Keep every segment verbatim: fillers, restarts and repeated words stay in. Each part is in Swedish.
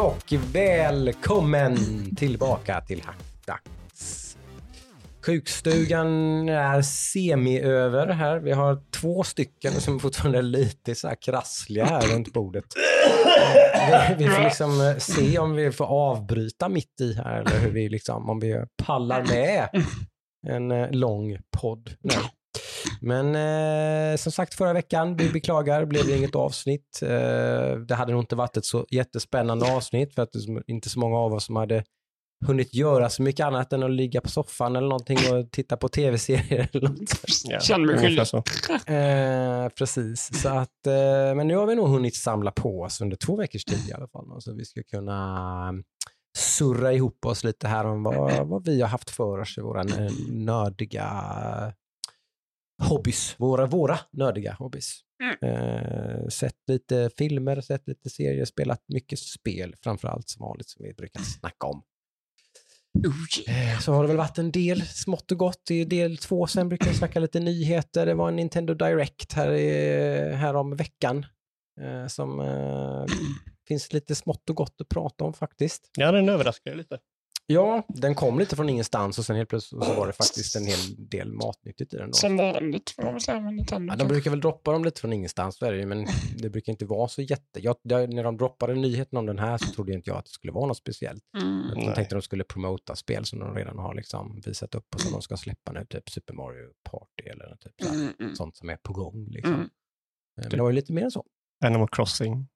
och välkommen tillbaka till Hackdags. Sjukstugan är semi-över här. Vi har två stycken som fortfarande är lite så här krassliga här runt bordet. Vi, vi får liksom se om vi får avbryta mitt i här eller hur vi liksom, om vi pallar med en lång podd nu. Men eh, som sagt, förra veckan, vi beklagar, blev det inget avsnitt. Eh, det hade nog inte varit ett så jättespännande avsnitt för att det inte så många av oss som hade hunnit göra så mycket annat än att ligga på soffan eller någonting och titta på tv-serier eller något. Jag känner mig skyldig. Eh, precis. Så att, eh, men nu har vi nog hunnit samla på oss under två veckors tid i alla fall. Så vi ska kunna surra ihop oss lite här om vad, vad vi har haft för oss i våra nördiga hobbys, våra, våra nördiga hobbys. Mm. Eh, sett lite filmer, sett lite serier, spelat mycket spel, framförallt som vanligt som vi brukar snacka om. Eh, så har det väl varit en del smått och gott i del två, sen brukar vi snacka lite nyheter. Det var en Nintendo Direct här, i, här om veckan eh, som eh, finns lite smått och gott att prata om faktiskt. Ja, den överraskade lite. Ja, den kom lite från ingenstans och sen helt plötsligt så var det faktiskt en hel del matnyttigt i den då. Sen var den lite från ingenstans. Ja, de brukar väl droppa dem lite från ingenstans, så är det ju, men det brukar inte vara så jätte... Jag, när de droppade nyheten om den här så trodde inte jag att det skulle vara något speciellt. Mm. Jag tänkte att de skulle promota spel som de redan har liksom visat upp och som de ska släppa nu, typ Super Mario Party eller typ så här, mm. sånt som är på gång liksom. Mm. Men det var ju lite mer än så. Animal Crossing.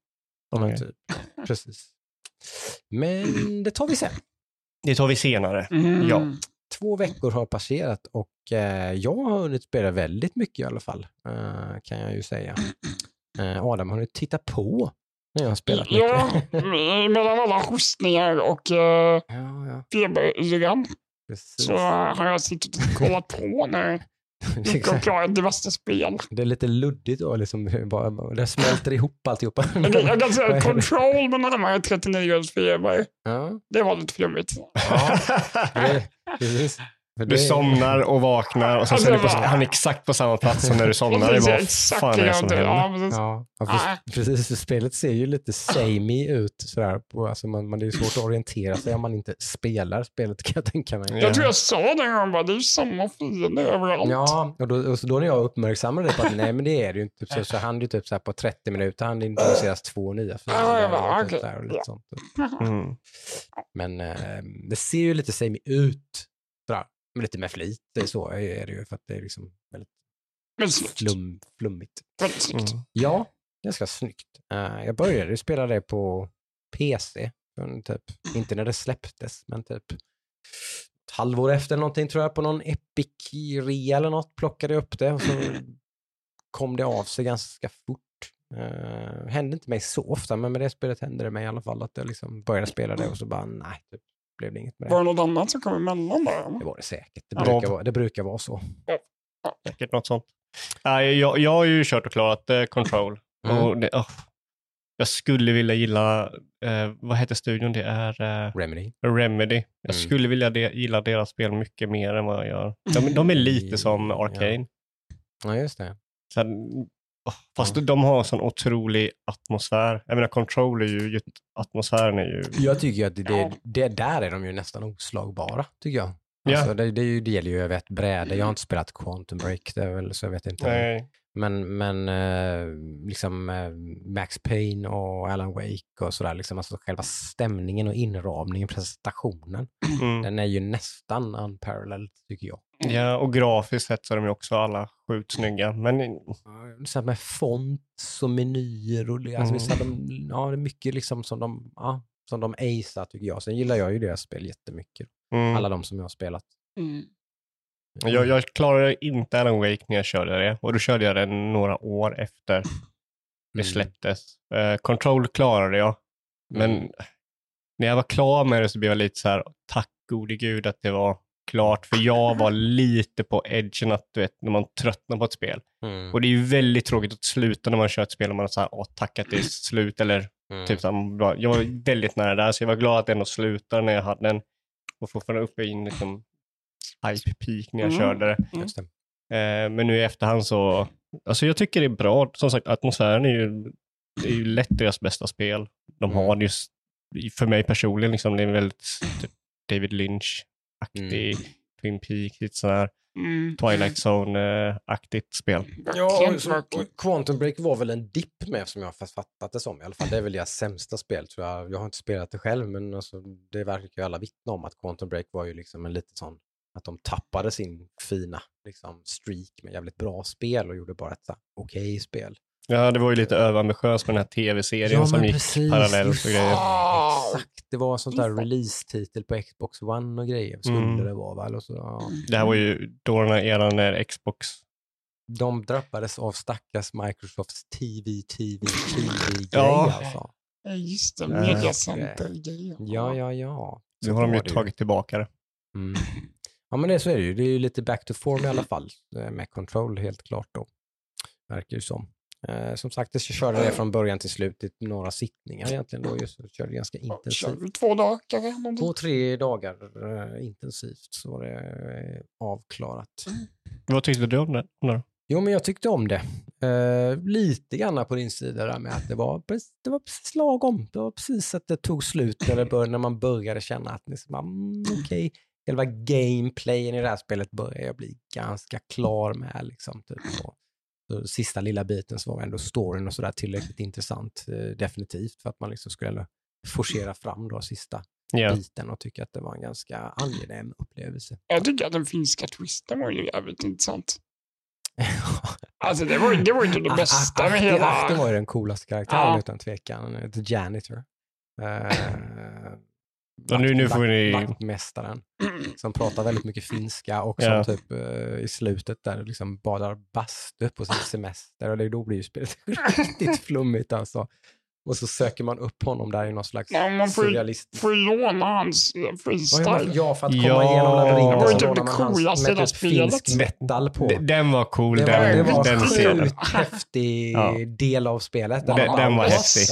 Ja, typ. Precis. Men det tar vi sen. Det tar vi senare, mm. ja. Två veckor har passerat och eh, jag har hunnit spela väldigt mycket i alla fall, eh, kan jag ju säga. Eh, Adam, har du tittat på när jag har spelat mycket? Ja, mellan alla hostningar och eh, ja, ja. feberyran så har jag suttit och kollat på när jag klarar diverse spel. Det är lite luddigt då, liksom, bara, det smälter ihop alltihopa. Jag kan säga Control med närmare trettionio grader feber. Ja. Det var lite flummigt. Ja. Det, det, det. Du somnar och vaknar och sen alltså, ser du på, han är exakt på samma plats som när du somnar. Det var fan det som hände. Ja, precis. Spelet ser ju lite samey ut. Sådär. Alltså, man, man, det är svårt att orientera sig om man inte spelar spelet, kan jag tänka mig. Jag tror jag sa den gången, bara, det är ju samma fiende överallt. Ja, och då, och så då när jag uppmärksammade det på att nej, men det är det ju inte. Typ, så, så han är ju typ så här på trettio minuter, han introduceras två nya fiender. Ja, okej. Men äh, det ser ju lite samey ut. Sådär. Men lite med flit, det är så är det ju för att det är liksom väldigt flum, flummigt. Väldigt snyggt. Mm. Ja, ganska snyggt. Uh, jag började spela det på P C, typ. Inte när det släpptes, men typ ett halvår efter någonting tror jag på någon Epic Rea eller något, plockade jag upp det och så kom det av sig ganska fort. Uh, hände inte mig så ofta, men med det spelet hände det mig i alla fall att jag liksom började spela det och så bara nej, typ. Blev det inget med det. Var det något annat som kom emellan där? Det var det säkert. Det brukar, ja. vara, det brukar vara så. Ja. Ja. Säkert något sånt. Äh, jag, jag har ju kört och klarat eh, Control. Mm. Och det, oh, jag skulle vilja gilla... Eh, vad heter studion? Det är... Eh, Remedy. Remedy. Jag mm. skulle vilja de, gilla deras spel mycket mer än vad jag gör. De, de är lite som Arkane. Ja, ja just det. Så, oh, fast mm. de har en sån otrolig atmosfär. Jag menar, Control är ju... Atmosfären är ju... Jag tycker att det, det, det där är de ju nästan oslagbara, tycker jag. Alltså, ja. det, det, det gäller ju över ett bräde. Jag har inte spelat Quantum Break, det väl, så jag vet inte. Nej. Men, men liksom Max Payne och Alan Wake och sådär, liksom, alltså själva stämningen och inramningen, presentationen, mm. den är ju nästan unparalleled, tycker jag. Ja, och grafiskt sett så är de ju också alla sjukt snygga. Men... Så här med fonts och menyer och det, alltså, mm. så de, ja, det är mycket liksom som de, ja, som de acear, tycker jag. Sen gillar jag ju deras spel jättemycket. Mm. Alla de som jag har spelat. Mm. Jag, jag klarade inte Alan Wake när jag körde det. Och då körde jag det några år efter det släpptes. Mm. Uh, Control klarade jag. Men mm. när jag var klar med det så blev jag lite så här, tack gode gud att det var klart. För jag var lite på edgen att, du vet, när man tröttnar på ett spel. Mm. Och det är ju väldigt tråkigt att sluta när man kör ett spel och man är så här, åh tack att det är slut. Eller mm. typ så här, jag var väldigt nära där så jag var glad att det ändå slutade när jag hade den. Och fortfarande uppe in liksom hype-peak när jag mm. körde det. Mm. Eh, men nu i efterhand så... Alltså jag tycker det är bra. Som sagt, atmosfären är ju, är ju lätt deras bästa spel. De mm. har just för mig personligen liksom, det är en väldigt typ, David Lynch-aktig mm. Twin Peaks, lite sån här mm. Twilight Zone-aktigt spel. Ja, Quantum Break var väl en dipp med, som jag har fattat det som i alla fall. Det är väl det sämsta spel, tror jag. Jag har inte spelat det själv, men alltså, det verkar ju alla vittna om att Quantum Break var ju liksom en liten sån att de tappade sin fina liksom, streak med jävligt bra spel och gjorde bara ett okej okay spel. Ja, det var ju lite överambitiöst med den här tv-serien ja, som gick precis. Parallellt och grejer. Ja, exakt. Det var sånt där release-titel på Xbox One och grejer. Skulle mm. det vara väl? Och så, ja. Det här var ju då den här eran när Xbox... De drabbades av stackars Microsofts T V, T V, T V-grejer. Ja, alltså. Just det. Mediacenter-grejer. Ja, ja, ja. Nu har de ju tagit tillbaka det. Mm. Ja, men det så är det ju. Det är ju lite back to form i alla fall. Med Control helt klart då. Verkar ju som. Eh, som sagt, jag körde det från början till slut i några sittningar egentligen då, just jag körde ganska intensivt. Ja, två dagar? Två, tre dagar eh, intensivt så var det eh, avklarat. Mm. Vad tyckte du om det? Nej. Jo, men jag tyckte om det. Eh, lite grann på din sida där med att det var, det var precis lagom. Det var precis att det tog slut när, det började, när man började känna att ni bara, mm, okej. Okay. Själva gameplayen i det här spelet börjar jag bli ganska klar med liksom typ så. Så sista lilla biten så var ändå storyn och sådär tillräckligt intressant eh, definitivt för att man liksom skulle forcera fram då sista yeah. biten och tycka att det var en ganska angenäm upplevelse. Jag tycker att den finska twisten var ju jävligt intressant. Alltså det var ju det var inte det bästa med hela... Ahti var ju den coolaste karaktären ah. utan tvekan. The Janitor. Uh, Vakt, nu, nu får ni... vaktmästaren som pratar väldigt mycket finska och som yeah. typ uh, i slutet där liksom badar bastu på sin semester och det, då blir ju spelet riktigt flummigt alltså. Och så söker man upp honom där i någon slags ja, man får, surrealist... får låna hans freestyle. Ja, för att komma ja. igenom den ringen. Det var ju typ det coolaste i det finsk metal på. Den, den var cool. Det var, den, det var den en sjukt häftig ja. del av spelet. Den, den var, var häftig.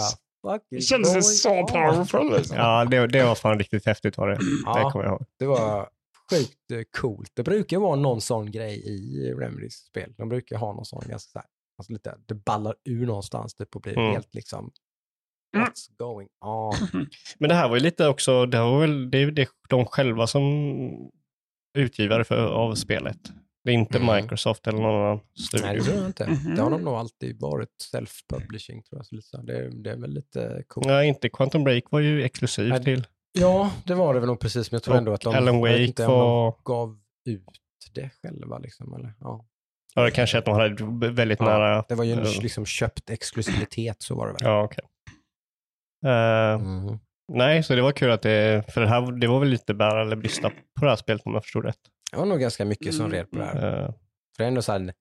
Det kändes så powerful liksom. Ja, det, det var fan riktigt häftigt var det. Ja, det kommer jag ihåg. Det var sjukt coolt. Det brukar vara någon sån grej i Remedys spel. De brukar ha någon sån ganska så här, alltså lite, det ballar ur någonstans typ och blir mm. helt liksom what's going on. Men det här var ju lite också, det var väl det, det de själva som utgivare för, av spelet. Det är inte mm. Microsoft eller någon annan studio. Nej, det tror jag inte. Mm-hmm. Det har de nog alltid varit self-publishing, tror jag. Så lite så. Det, det är väl lite coolt. Nej, inte. Quantum Break var ju exklusiv Nej, till. Ja, det var det väl nog precis. Men jag tror och ändå att de, Alan Wake inte, var... de gav ut det själva. Liksom, eller? Ja. ja, det kanske att de hade väldigt ja, nära... Det var ju en, liksom köpt exklusivitet, så var det väl. Ja, okej. Okay. Uh, mm-hmm. Nej, så det var kul att det... För det, här, det var väl lite bära eller brista på det här spelet, om jag förstod rätt. Det var nog ganska mycket som red på det här. Mm. För det är ändå så här en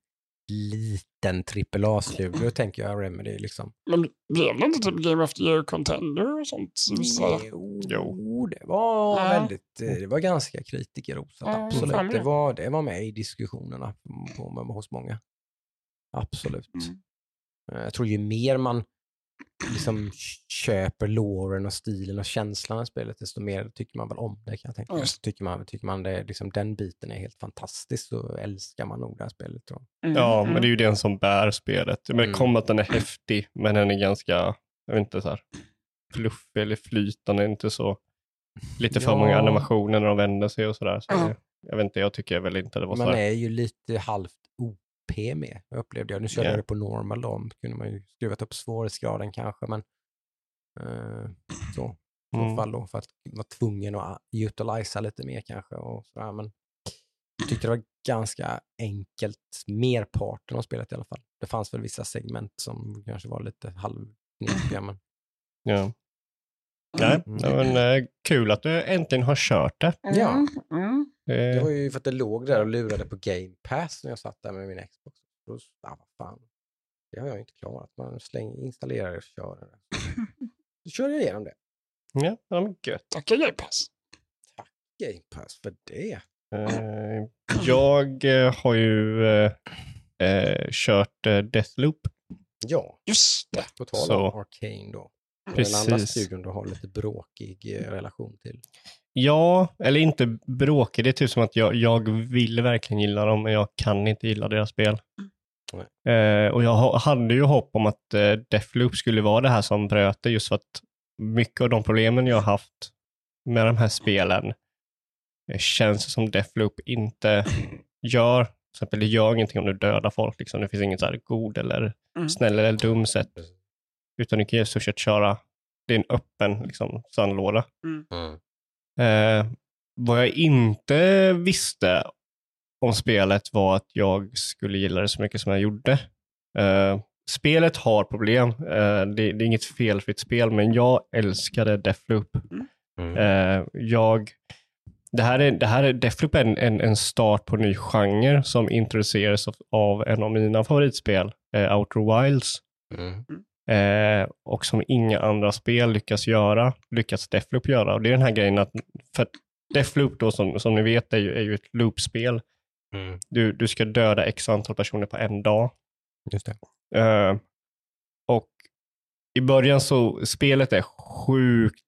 liten trippel A-studio, tänker jag, Remedy liksom. Men blev det inte typ Game of the Year Contender och sånt? Så jo, jo, det var äh. väldigt, det var ganska kritikerrosat, äh, absolut. Det var, det var med i diskussionerna på, på, hos många. Absolut. Mm. Jag tror ju mer man liksom köper loren och stilen och känslan i spelet, desto mer tycker man väl om det, kan jag tänka. Mm. Tycker man, tycker man det, liksom, den biten är helt fantastisk, så älskar man nog det här spelet, tror jag. Mm. Ja, men det är ju den som bär spelet. Men mm. combaten är häftig, men den är ganska, jag vet inte, så här fluffig eller flytande, inte så lite för ja. många animationer när de vänder sig och sådär. Så mm. jag vet inte, jag tycker väl inte det var så här. Man är ju lite halvt o P M E, upplevde jag. Nu körde yeah. jag det på normal då, kunde man ju skruvat upp svårighetsgraden kanske, men eh, så, i alla mm. fall då, för att vara tvungen att utilisa lite mer kanske, och sådär, men jag tyckte det var ganska enkelt merparten av spelet i alla fall. Det fanns väl vissa segment som kanske var lite halvknipiga, men ja. Nej, men eh, kul att du äntligen har kört det. Ja. Mm. Det var ju för att det låg där och lurade på Game Pass när jag satt där med min Xbox. Då, ah, fan. Det har jag inte klarat. Man slänger, installerar och kör det. Då kör jag igenom det. Ja, men gött. Tack Game Pass. Tack Game Pass för det. Eh, jag eh, har ju eh, eh, kört eh, Deathloop. Ja, just det. På tal om Arkane då. Precis. Den andra studion du har lite bråkig relation till. Ja, eller inte bråkig. Det är typ som att jag, jag vill verkligen gilla dem, men jag kan inte gilla deras spel. Mm. Eh, och jag hade ju hopp om att eh, Deathloop skulle vara det här som bröt det, just för att mycket av de problemen jag har haft med de här spelen känns som Deathloop inte gör. Till exempel, det gör ingenting om du dödar folk. Liksom. Det finns inget så här god eller mm. snäll eller dum sätt. Utan du kan ju att köra. Det är en öppen liksom, sandlåda. Mm. Eh, vad jag inte visste om spelet var att jag skulle gilla det så mycket som jag gjorde. Eh, spelet har problem. Eh, det, det är inget felfritt spel, men jag älskade Deathloop. Mm. Eh, jag... Det här är, det här är Deathloop en, en, en start på en ny genre som introduceras av, av en av mina favoritspel, eh, Outer Wilds. Mm. Eh, och som inga andra spel lyckas göra, lyckas Deathloop göra. Och det är den här grejen att, för Deathloop då som, som ni vet är ju, är ju ett loopspel. Mm. Du, du ska döda x antal personer på en dag. Just det. Eh, och i början så, spelet är sjukt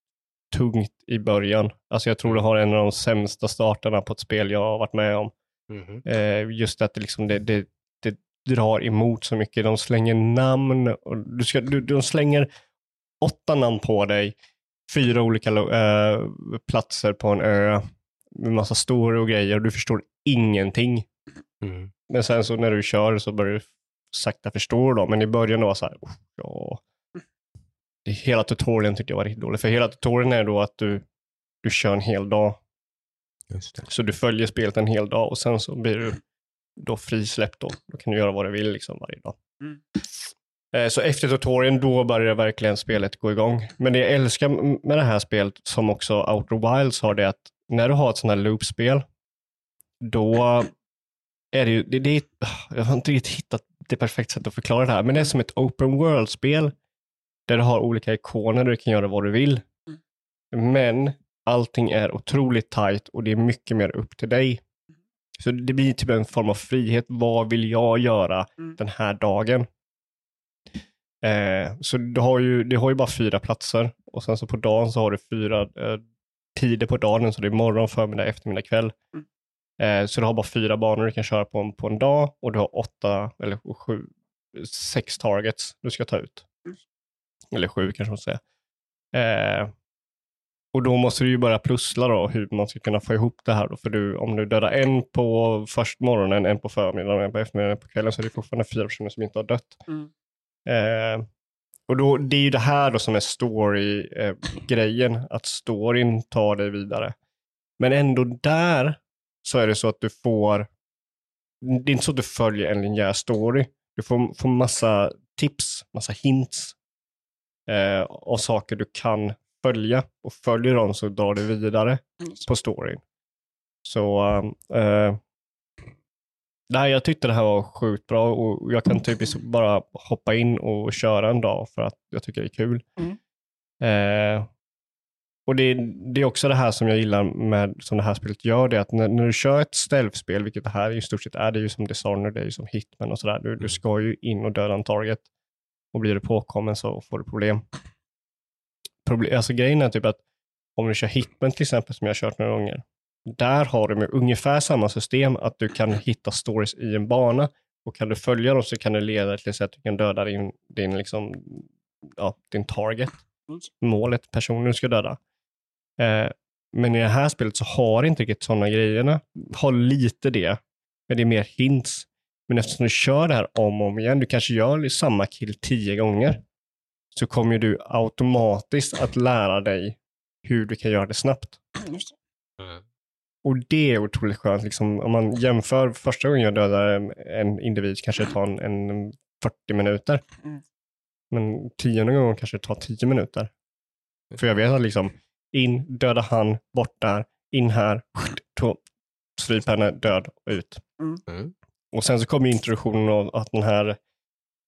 tungt i början. Alltså jag tror det har en av de sämsta starterna på ett spel jag har varit med om. Mm. Eh, just att det, liksom, det, det, det drar emot så mycket. De slänger namn. Och du ska, du, de slänger åtta namn på dig. Fyra olika eh, platser på en ö. Med massa story och grejer. Och du förstår ingenting. Mm. Men sen så när du kör så börjar du sakta förstå dem. Men i början då var så här... Ja. Hela tutorialen tyckte jag var riktigt dålig. För hela tutorialen är då att du, du kör en hel dag. Just det. Så du följer spelet en hel dag. Och sen så blir du då frisläppt. Då, då kan du göra vad du vill liksom varje dag. Mm. Eh, så efter tutorialen då börjar verkligen spelet gå igång. Men det jag älskar med det här spelet som också Outer Wilds har det att när du har ett sånt här loopspel då är det ju... Det, det, jag har inte riktigt hittat det perfekta sättet att förklara det här. Men det är som ett open world-spel. Där du har olika ikoner, du kan göra vad du vill. Mm. Men allting är otroligt tajt och det är mycket mer upp till dig. Mm. Så det blir typ en form av frihet. Vad vill jag göra mm. den här dagen? Eh, så du har, ju, du har ju bara fyra platser. Och sen så på dagen så har du fyra eh, tider på dagen. Så det är morgon, förmiddag, eftermiddag, kväll. Mm. Eh, så du har bara fyra banor du kan köra på en, på en dag. Och du har åtta eller sju, sex targets du ska ta ut. Eller sju kanske man säger. Eh, och då måste du ju bara plussla då hur man ska kunna få ihop det här då. För du, om du dödar en på först morgonen, en på förmiddagen, en på eftermiddagen, en på kvällen så är det fortfarande fyra personer som inte har dött. Mm. Eh, och då, det är ju det här då som är story-grejen. Eh, att storyn tar dig vidare. Men ändå där så är det så att du får... Det är inte så att du följer en linjär story. Du får, får massa tips, massa hints. Eh, och saker du kan följa och följer dem så drar du vidare mm. på storyn så eh, nej, jag tyckte det här var sjukt bra och jag kan typiskt bara hoppa in och köra en dag för att jag tycker det är kul mm. eh, och det, det är också det här som jag gillar med som det här spelet gör det att när, när du kör ett stealth-spel, vilket det här i stort sett är, det är ju som Dishonored, det är ju som Hitman och sådär, du, du ska ju in och döda en target. Och blir du påkommen så får du problem. problem. Alltså grejen är typ att om du kör Hitman till exempel som jag har kört några gånger. Där har du med ungefär samma system att du kan hitta stories i en bana. Och kan du följa dem så kan det leda till att du kan döda din, din, liksom, ja, din target. Målet, personen du ska döda. Eh, men i det här spelet så har det inte riktigt sådana grejerna. Har lite det. Men det är mer hints. Men eftersom du kör det här om och om igen, du kanske gör samma kill tio gånger, så kommer du automatiskt att lära dig hur du kan göra det snabbt. Mm. Och det är otroligt skönt. Liksom, om man jämför första gången jag dödar en individ kanske det tar en, en fyrtio minuter. Mm. Men tionde gången kanske det tar tio minuter. För jag vet att liksom, in, döda han, bort där, in här, stryp henne, död och ut. Mm. Och sen så kom introduktionen av att den här,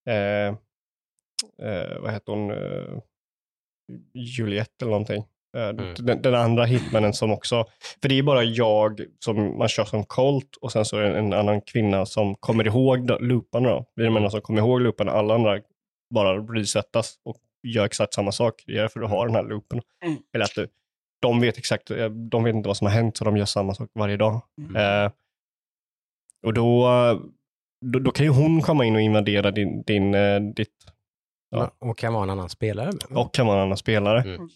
eh, eh, vad heter hon, eh, Juliette eller någonting. Eh, mm. den, den andra hitmannen som också, för det är bara jag som man kör som Colt och sen så är det en, en annan kvinna som kommer ihåg looparna då. Vi är de enda som kommer ihåg looparna, alla andra bara resetas och gör exakt samma sak. Det är därför du har den här loopen. Mm. Eller att du, de vet exakt, de vet inte vad som har hänt så de gör samma sak varje dag. Mm. Eh, Och då, då, då kan ju hon komma in och invadera din, din, ditt Ja. Och kan vara en annan spelare. Och kan vara en annan spelare. Mm.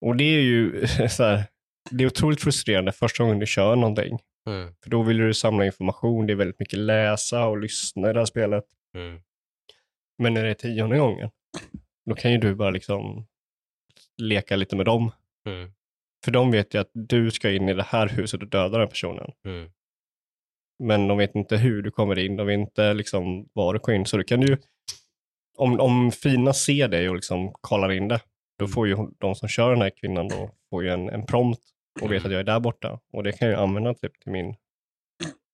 Och det är ju så här, det är otroligt frustrerande första gången du kör någonting. Mm. För då vill du samla information, det är väldigt mycket läsa och lyssna i det här spelet. Mm. Men när det är tionde gången, då kan ju du bara liksom leka lite med dem. Mm. För de vet ju att du ska in i det här huset och döda den personen. Mm. Men de vet inte hur du kommer in, de vet inte liksom var du kommer in. Så du kan ju, om, om fina ser dig och liksom kollar in det, då får ju de som kör den här kvinnan då får ju en, en prompt och vet att jag är där borta. Och det kan jag använda typ till min,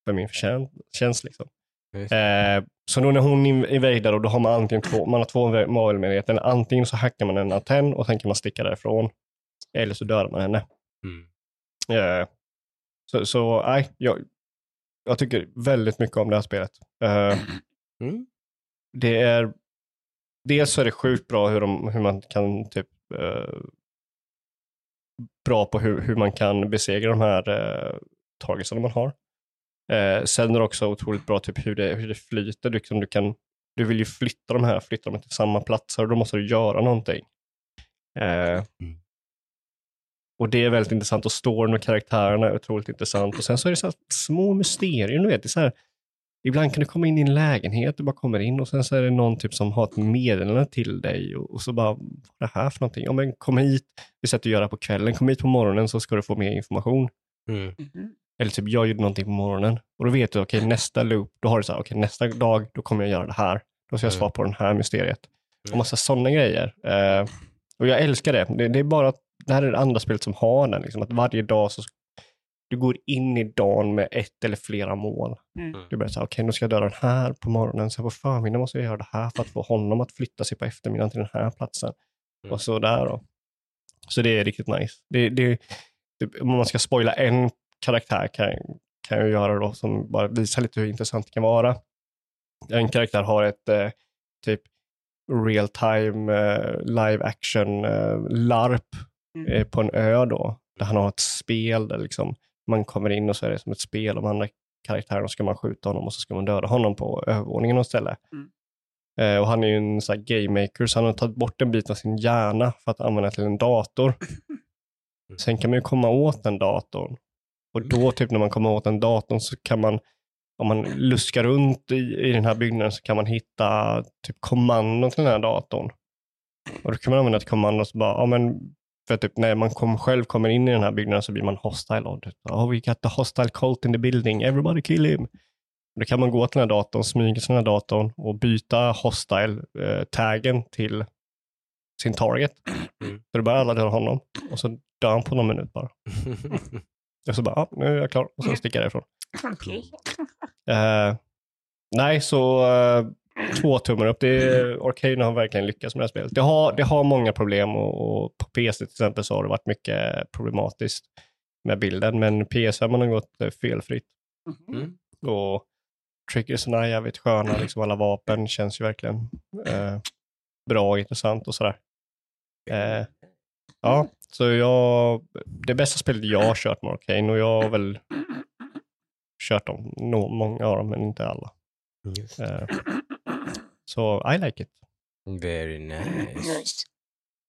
för min förtjänst liksom. Eh, så då när hon invaderar och då har man antingen två, man har två valmöjligheter. Antingen så hackar man en antenn och sen kan man sticka därifrån. Eller så dör man henne. Mm. Eh, så så nej, jag, jag tycker väldigt mycket om det här spelet. Eh, mm. Det är, dels så är det sjukt bra hur, de, hur man kan typ eh, bra på hur, hur man kan besegra de här eh, tagelserna man har. Eh, sen är det också otroligt bra typ hur det, hur det flyter. Du, liksom, du, kan, du vill ju flytta de här, flytta dem till samma platser och då måste du göra någonting. Eh, mm. Och det är väldigt intressant och storyn med karaktärerna är otroligt intressant. Och sen så är det så här små mysterier, du vet, det är så här, ibland kan du komma in i en lägenhet, du bara kommer in och sen så är det någon typ som har ett meddelande till dig och, och så bara, vad är det här för någonting? Ja men kom hit, vi sätter att göra på kvällen, kom hit på morgonen så ska du få mer information. Mm. Eller typ, jag gjorde någonting på morgonen och då vet du, okej okay, nästa loop, då har du så här, okej okay, nästa dag, då kommer jag göra det här. Då ska jag svara på den här mysteriet. Och massa sådana grejer. Eh, och jag älskar det. det. Det är bara att det här är det andra spelet som har den. Liksom, att varje dag så du går in i dagen med ett eller flera mål. Mm. Du börjar säga, okej okay, nu ska jag döda den här på morgonen. Så på förmiddagen måste jag göra det här för att få honom att flytta sig på eftermiddagen till den här platsen. Mm. Och så där då. Så det är riktigt nice. Det, det, det, om man ska spoila en karaktär kan, kan jag göra då som bara visar lite hur intressant det kan vara. En karaktär har ett eh, typ real time eh, live action eh, larp eh, på en ö då. Där han har ett spel där liksom man kommer in och så är det som ett spel om andra karaktärer och ska man skjuta honom och så ska man döda honom på övervåningen och ställe. Mm. Eh, och han är ju en sån här game maker så han har tagit bort en bit av sin hjärna för att använda till en dator. Mm. Sen kan man ju komma åt den datorn. Och då typ när man kommer åt en datorn så kan man, om man luskar runt i, i den här byggnaden så kan man hitta typ kommandon till den här datorn. Och då kan man använda ett kommando och så bara, ja men för typ när man kom, själv kommer in i den här byggnaden så blir man hostile. Oh, we got the hostile cult in the building, everybody kill him. Och då kan man gå till den här datorn, smyga till den här datorn och byta hostile-taggen eh, till sin target. Mm. Så då börjar alla döda honom och så dör han på någon minut bara. Och så bara, ah, nu är jag klar. Och så sticker jag ifrån. Okay. Uh, nej, så uh, två tummar upp. Arkane har verkligen lyckats med det här spelet. Det har, det har många problem och, och på P C till exempel så har det varit mycket problematiskt med bilden. Men P S fem har gått felfritt. Mm. Och triggers är jävligt sköna. Liksom alla vapen känns ju verkligen uh, bra och intressant och sådär. Uh, ja. Så jag, det bästa spelet jag har kört med Arkane och jag har väl kört dem, no, många av dem men inte alla. Just. Uh, så I like it. Very nice.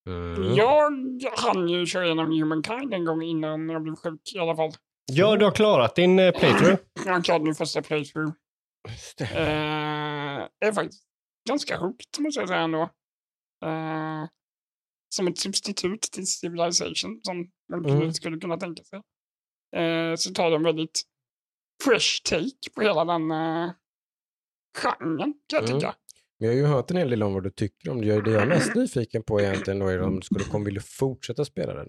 Mm. Jag hann ju köra igenom Humankind en gång innan jag blev sjuk i alla fall. Ja, du har klarat din uh, playthrough. Jag har klarat min första playthrough. Uh, det är faktiskt ganska högt måste jag säga ändå. Uh, som ett substitut till Civilization som man mm. skulle kunna tänka sig. Eh, så tar de väldigt fresh take på hela den eh, genren, kan jag tycka. Mm. Jag har ju hört en hel del om vad du tycker om det. Jag är det jag är mest nyfiken på egentligen då är om du skulle vilja fortsätta spela den.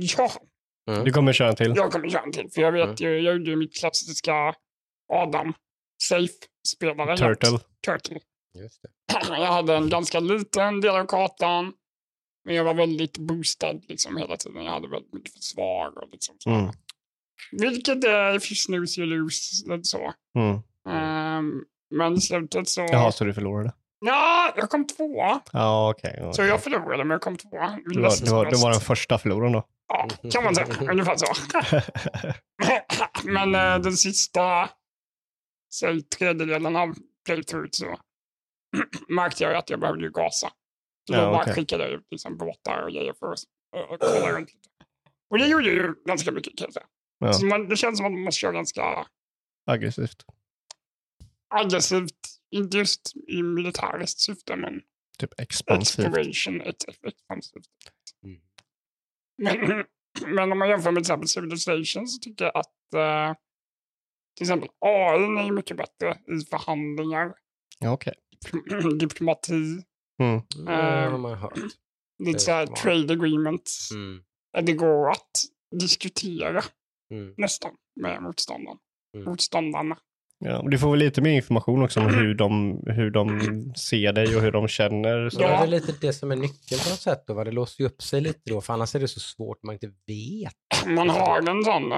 Ja! Mm. Du kommer köra en till. Jag kommer köra en till, för jag vet mm. ju, jag gjorde ju mitt klassiska Adam Safe-spelare. Turtle. Helt. Turtle. Just det. Jag hade en ganska liten del av kartan. Men jag var väldigt boostad liksom hela tiden. Jag hade väldigt mycket försvar och liksom så. Mm. Vilket är if you snooze you lose eller så. Mm. Um, men i slutet så... Jaha, så du förlorade? Ja, jag kom tvåa. Ja, okej. Okay, okay. Så jag förlorade, men jag kom tvåa. Du var, du var, du var den första förloraren då? Ja, kan man säga. Ungefär så. Men uh, den sista så tredjedelen av playthrough så märkte jag att jag behövde ju gasa. Så ja, då bara okay. skickade jag ut liksom båtar och grejer för att och kolla runt lite. Och det gjorde ju ganska mycket, kan jag säga. Ja. Så man, det känns som att man måste köra ganska... aggressivt. Aggressivt, inte just i militäriskt syfte, men... typ expansivt. Exploration, expansivt. Mm. Men, men om man jämför med till exempel Civilization så tycker jag att... Uh, till exempel A I är mycket bättre i förhandlingar. Ja, okej. Okay. Diplomati. Mm. Mm. Uh, mm. Lite såhär trade agreements. Mm. Det går att diskutera mm. nästan med motståndaren. Mm. Motståndarna. Ja, och du får väl lite mer information också om hur de, hur de ser dig och hur de känner. Så. Ja, det är lite det som är nyckeln på något sätt. Då, va? Det låser ju upp sig lite då, för annars är det så svårt man inte vet. Man har en sån,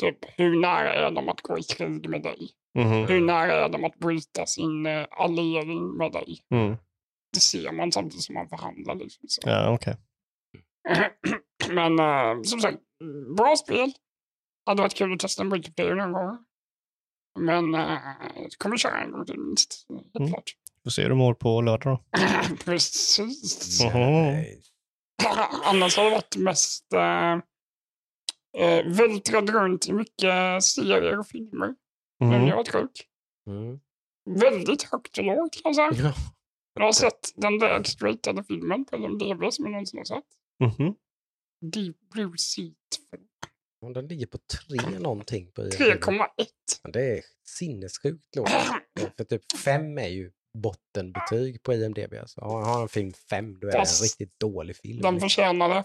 typ, hur nära är de att gå i krig med dig? Mm-hmm. Hur nära är de att bryta sin alliering med dig? Mm. Det ser man samtidigt som man förhandlar. Liksom, så. Ja, okej. Okay. Men äh, som sagt, bra spel. Hade varit kul att testa en multiplayer någon gång. Men äh, jag kommer köra en gång till minst. Helt mm. klart. Då ser du mål på lördag då. Precis. Uh-huh. Annars har det varit mest äh, äh, vältrat runt i mycket serier och filmer. Mm. Men jag var sjuk. Mm. Väldigt högt och lågt, kan jag säga. Ja. Jag har sett den där extraitade filmen på de dvd som jag någonsin har sett. Mm-hmm. Deep Blue Sea två. Den ligger på tre någonting. På tre komma ett. Det är sinnessjukt lågt. För typ fem är ju bottenbetyg på I M D B. Alltså. Har en film fem, då är det en riktigt dålig film. Den förtjänade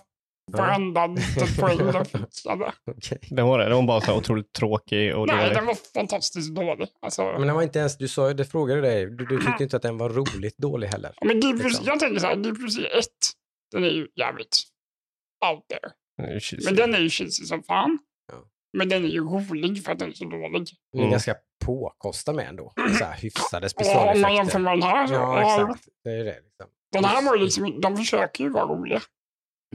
varenda litet poäng den fiskade. Okay. Den var det, den var bara så otroligt tråkig. Och nej, den var fantastiskt dålig. Alltså... men den var inte ens, du sa ju, det frågade dig. Du, du tyckte inte att den var roligt dålig heller. Ja, men Deep Blue, liksom. Jag tänker så här, Deep Blue Sea ett. Den är ju jävligt out there. Den men den är ju cheesy som fan. Ja. Men den är ju rolig för att den är så dålig. Mm. Den är ganska påkostad med ändå. Så här hyfsade specialeffekter. Ja, om man jämför med den här. Ja, exakt. Det är det, liksom. Den här var liksom, de försöker ju vara roliga.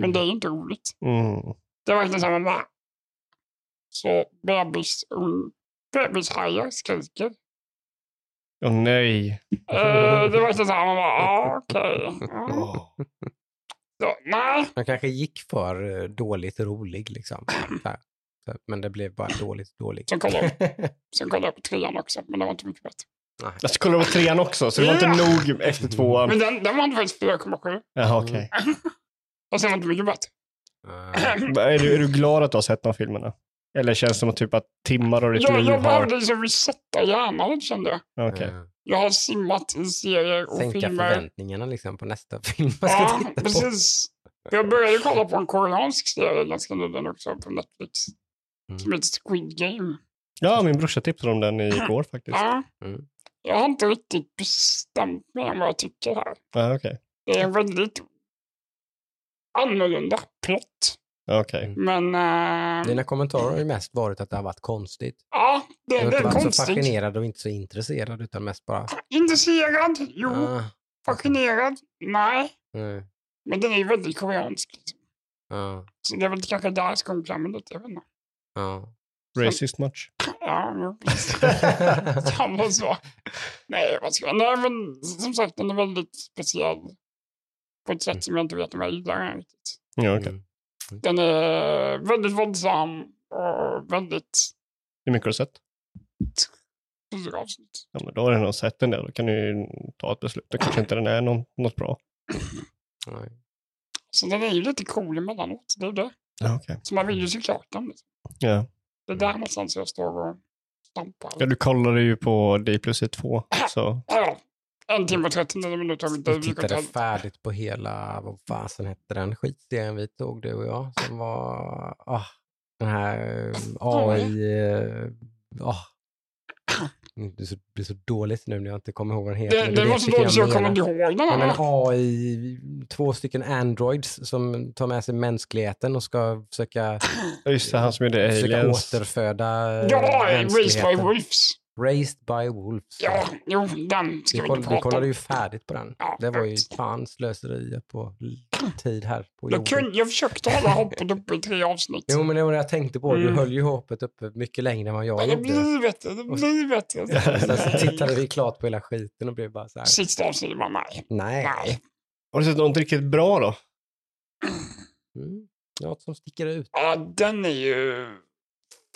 Men det är inte roligt. Mm. Det var verkligen så här, man så bebis, bebishajar skriker. Åh oh, nej. Uh, det var verkligen så här, man bara, ah, okej. Okay. Ja. Så, nej. Man kanske gick för dåligt rolig, liksom. Så, men det blev bara dåligt dåligt. Sen kollade jag, sen kollade jag på trean också, men det var inte mycket bättre. Nej. Jag skulle kolla på trean också, så det var inte yeah. nog efter tvåan. Men den, den var faktiskt fyra komma sju. Jaha, okej. Okay. Och sen var det mycket bättre. Uh. är, du, är du glad att du har sett de här filmerna? Eller känns det som att, typ att timmar och ditt ja, liv har... Jag behövde liksom resetta hjärnan, kände jag. Okay. Uh. Jag har simmat i serier och sänka filmer. Sänka förväntningarna liksom på nästa film. Man ska ja, titta precis. På. Jag började kolla på en koreansk serie ganska nyligen också på Netflix. Mm. Som heter Squid Game. Ja, min brorsa tipsade om den igår faktiskt. Ja. Mm. Jag har inte riktigt bestämt mig om vad jag tycker här. Uh, okay. Det är väldigt... annorlunda plott. Okej. Okay. Men... Äh... dina kommentarer har ju mest varit att det har varit konstigt. Ja, det, det är konstigt. Du har inte varit så fascinerad och inte så intresserad utan mest bara... intresserad? Jo. Ah. Fascinerad? Nej. Mm. Men den är ju väldigt koreansk. Liksom. Ah. Så det är väl kanske där jag ska komma fram med lite, jag vet inte. Ja. Racist much? Ja, men... samma så. Nej, vad ska jag... nej, men som sagt, den är väldigt speciell. På ett sätt som jag inte vet om jag gillar riktigt. Ja, okej. Okay. Den är väldigt våldsam och väldigt... hur mycket har du sett? Tusen avsnitt. Ja, men då har du nog sett den där. Då kan du ju ta ett beslut. Då kanske inte den är någon, något bra. Nej. Så den är ju lite cool emellanåt. Det är det. Ja, okej. Okay. Så man vill ju se klart den. Liksom. Ja. Det är där någonstans jag står och stampar. Ja, du kollade ju på D plus två. Så... ja. En timme och trettionio minuter. Vi tittade färdigt på hela, vad fasen hette den skitserien vi tog, du och jag, som var oh, den här A I oh. Det blir så dåligt nu när jag inte kommer ihåg vad den heter. Det, det var så dåligt så jag kommer inte ihåg den. Men A I, två stycken androids som tar med sig mänskligheten och ska försöka, just det, han som är det, försöka aliens. Återföda ja, mänskligheten. Ja, Raised by Wolves. Raised by Wolves. Ja, jo, den ska vi koll, inte prata om. Du kollade ju färdigt på den. Ja, det var ju fan slöserier på tid här på jorden. Jag, kunde, jag försökte hålla hoppet uppe i tre avsnitt. Jo, men det var det jag tänkte på. Mm. Du höll ju hoppet uppe mycket längre än vad jag gjorde. Det blir bättre, det blir bättre. Sen så tittade vi klart på hela skiten och blev bara så här. Sista avsnitt var nej. Nej. nej. Har du sett något riktigt bra då? Mm. Något som sticker ut. Ja, den är ju...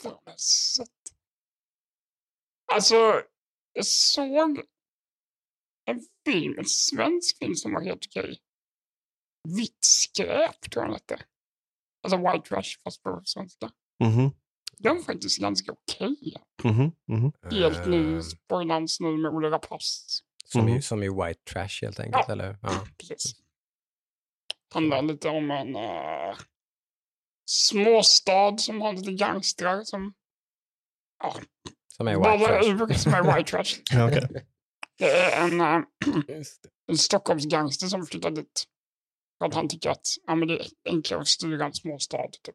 Fan, jag har sett. Alltså, jag såg en film, en svensk film som var helt okej. Vitt skräp, tror jag den hette. Alltså White Trash, fast på svenska. Mm-hmm. Den var faktiskt ganska okej. Mm-hmm. Mm-hmm. Helt ny spoilans nu med Ola Rapace. Som, mm-hmm. som är White Trash helt enkelt, ja. Eller? Ja, precis. Handlar lite om en uh, småstad som har lite gangstrar som... Ja. Som är white trash. Som är white trash. Okay. Det är en, äh, en Stockholmsgangster som flyttar dit. För att han tycker att ja, men det är enklare att styra en småstad. Typ.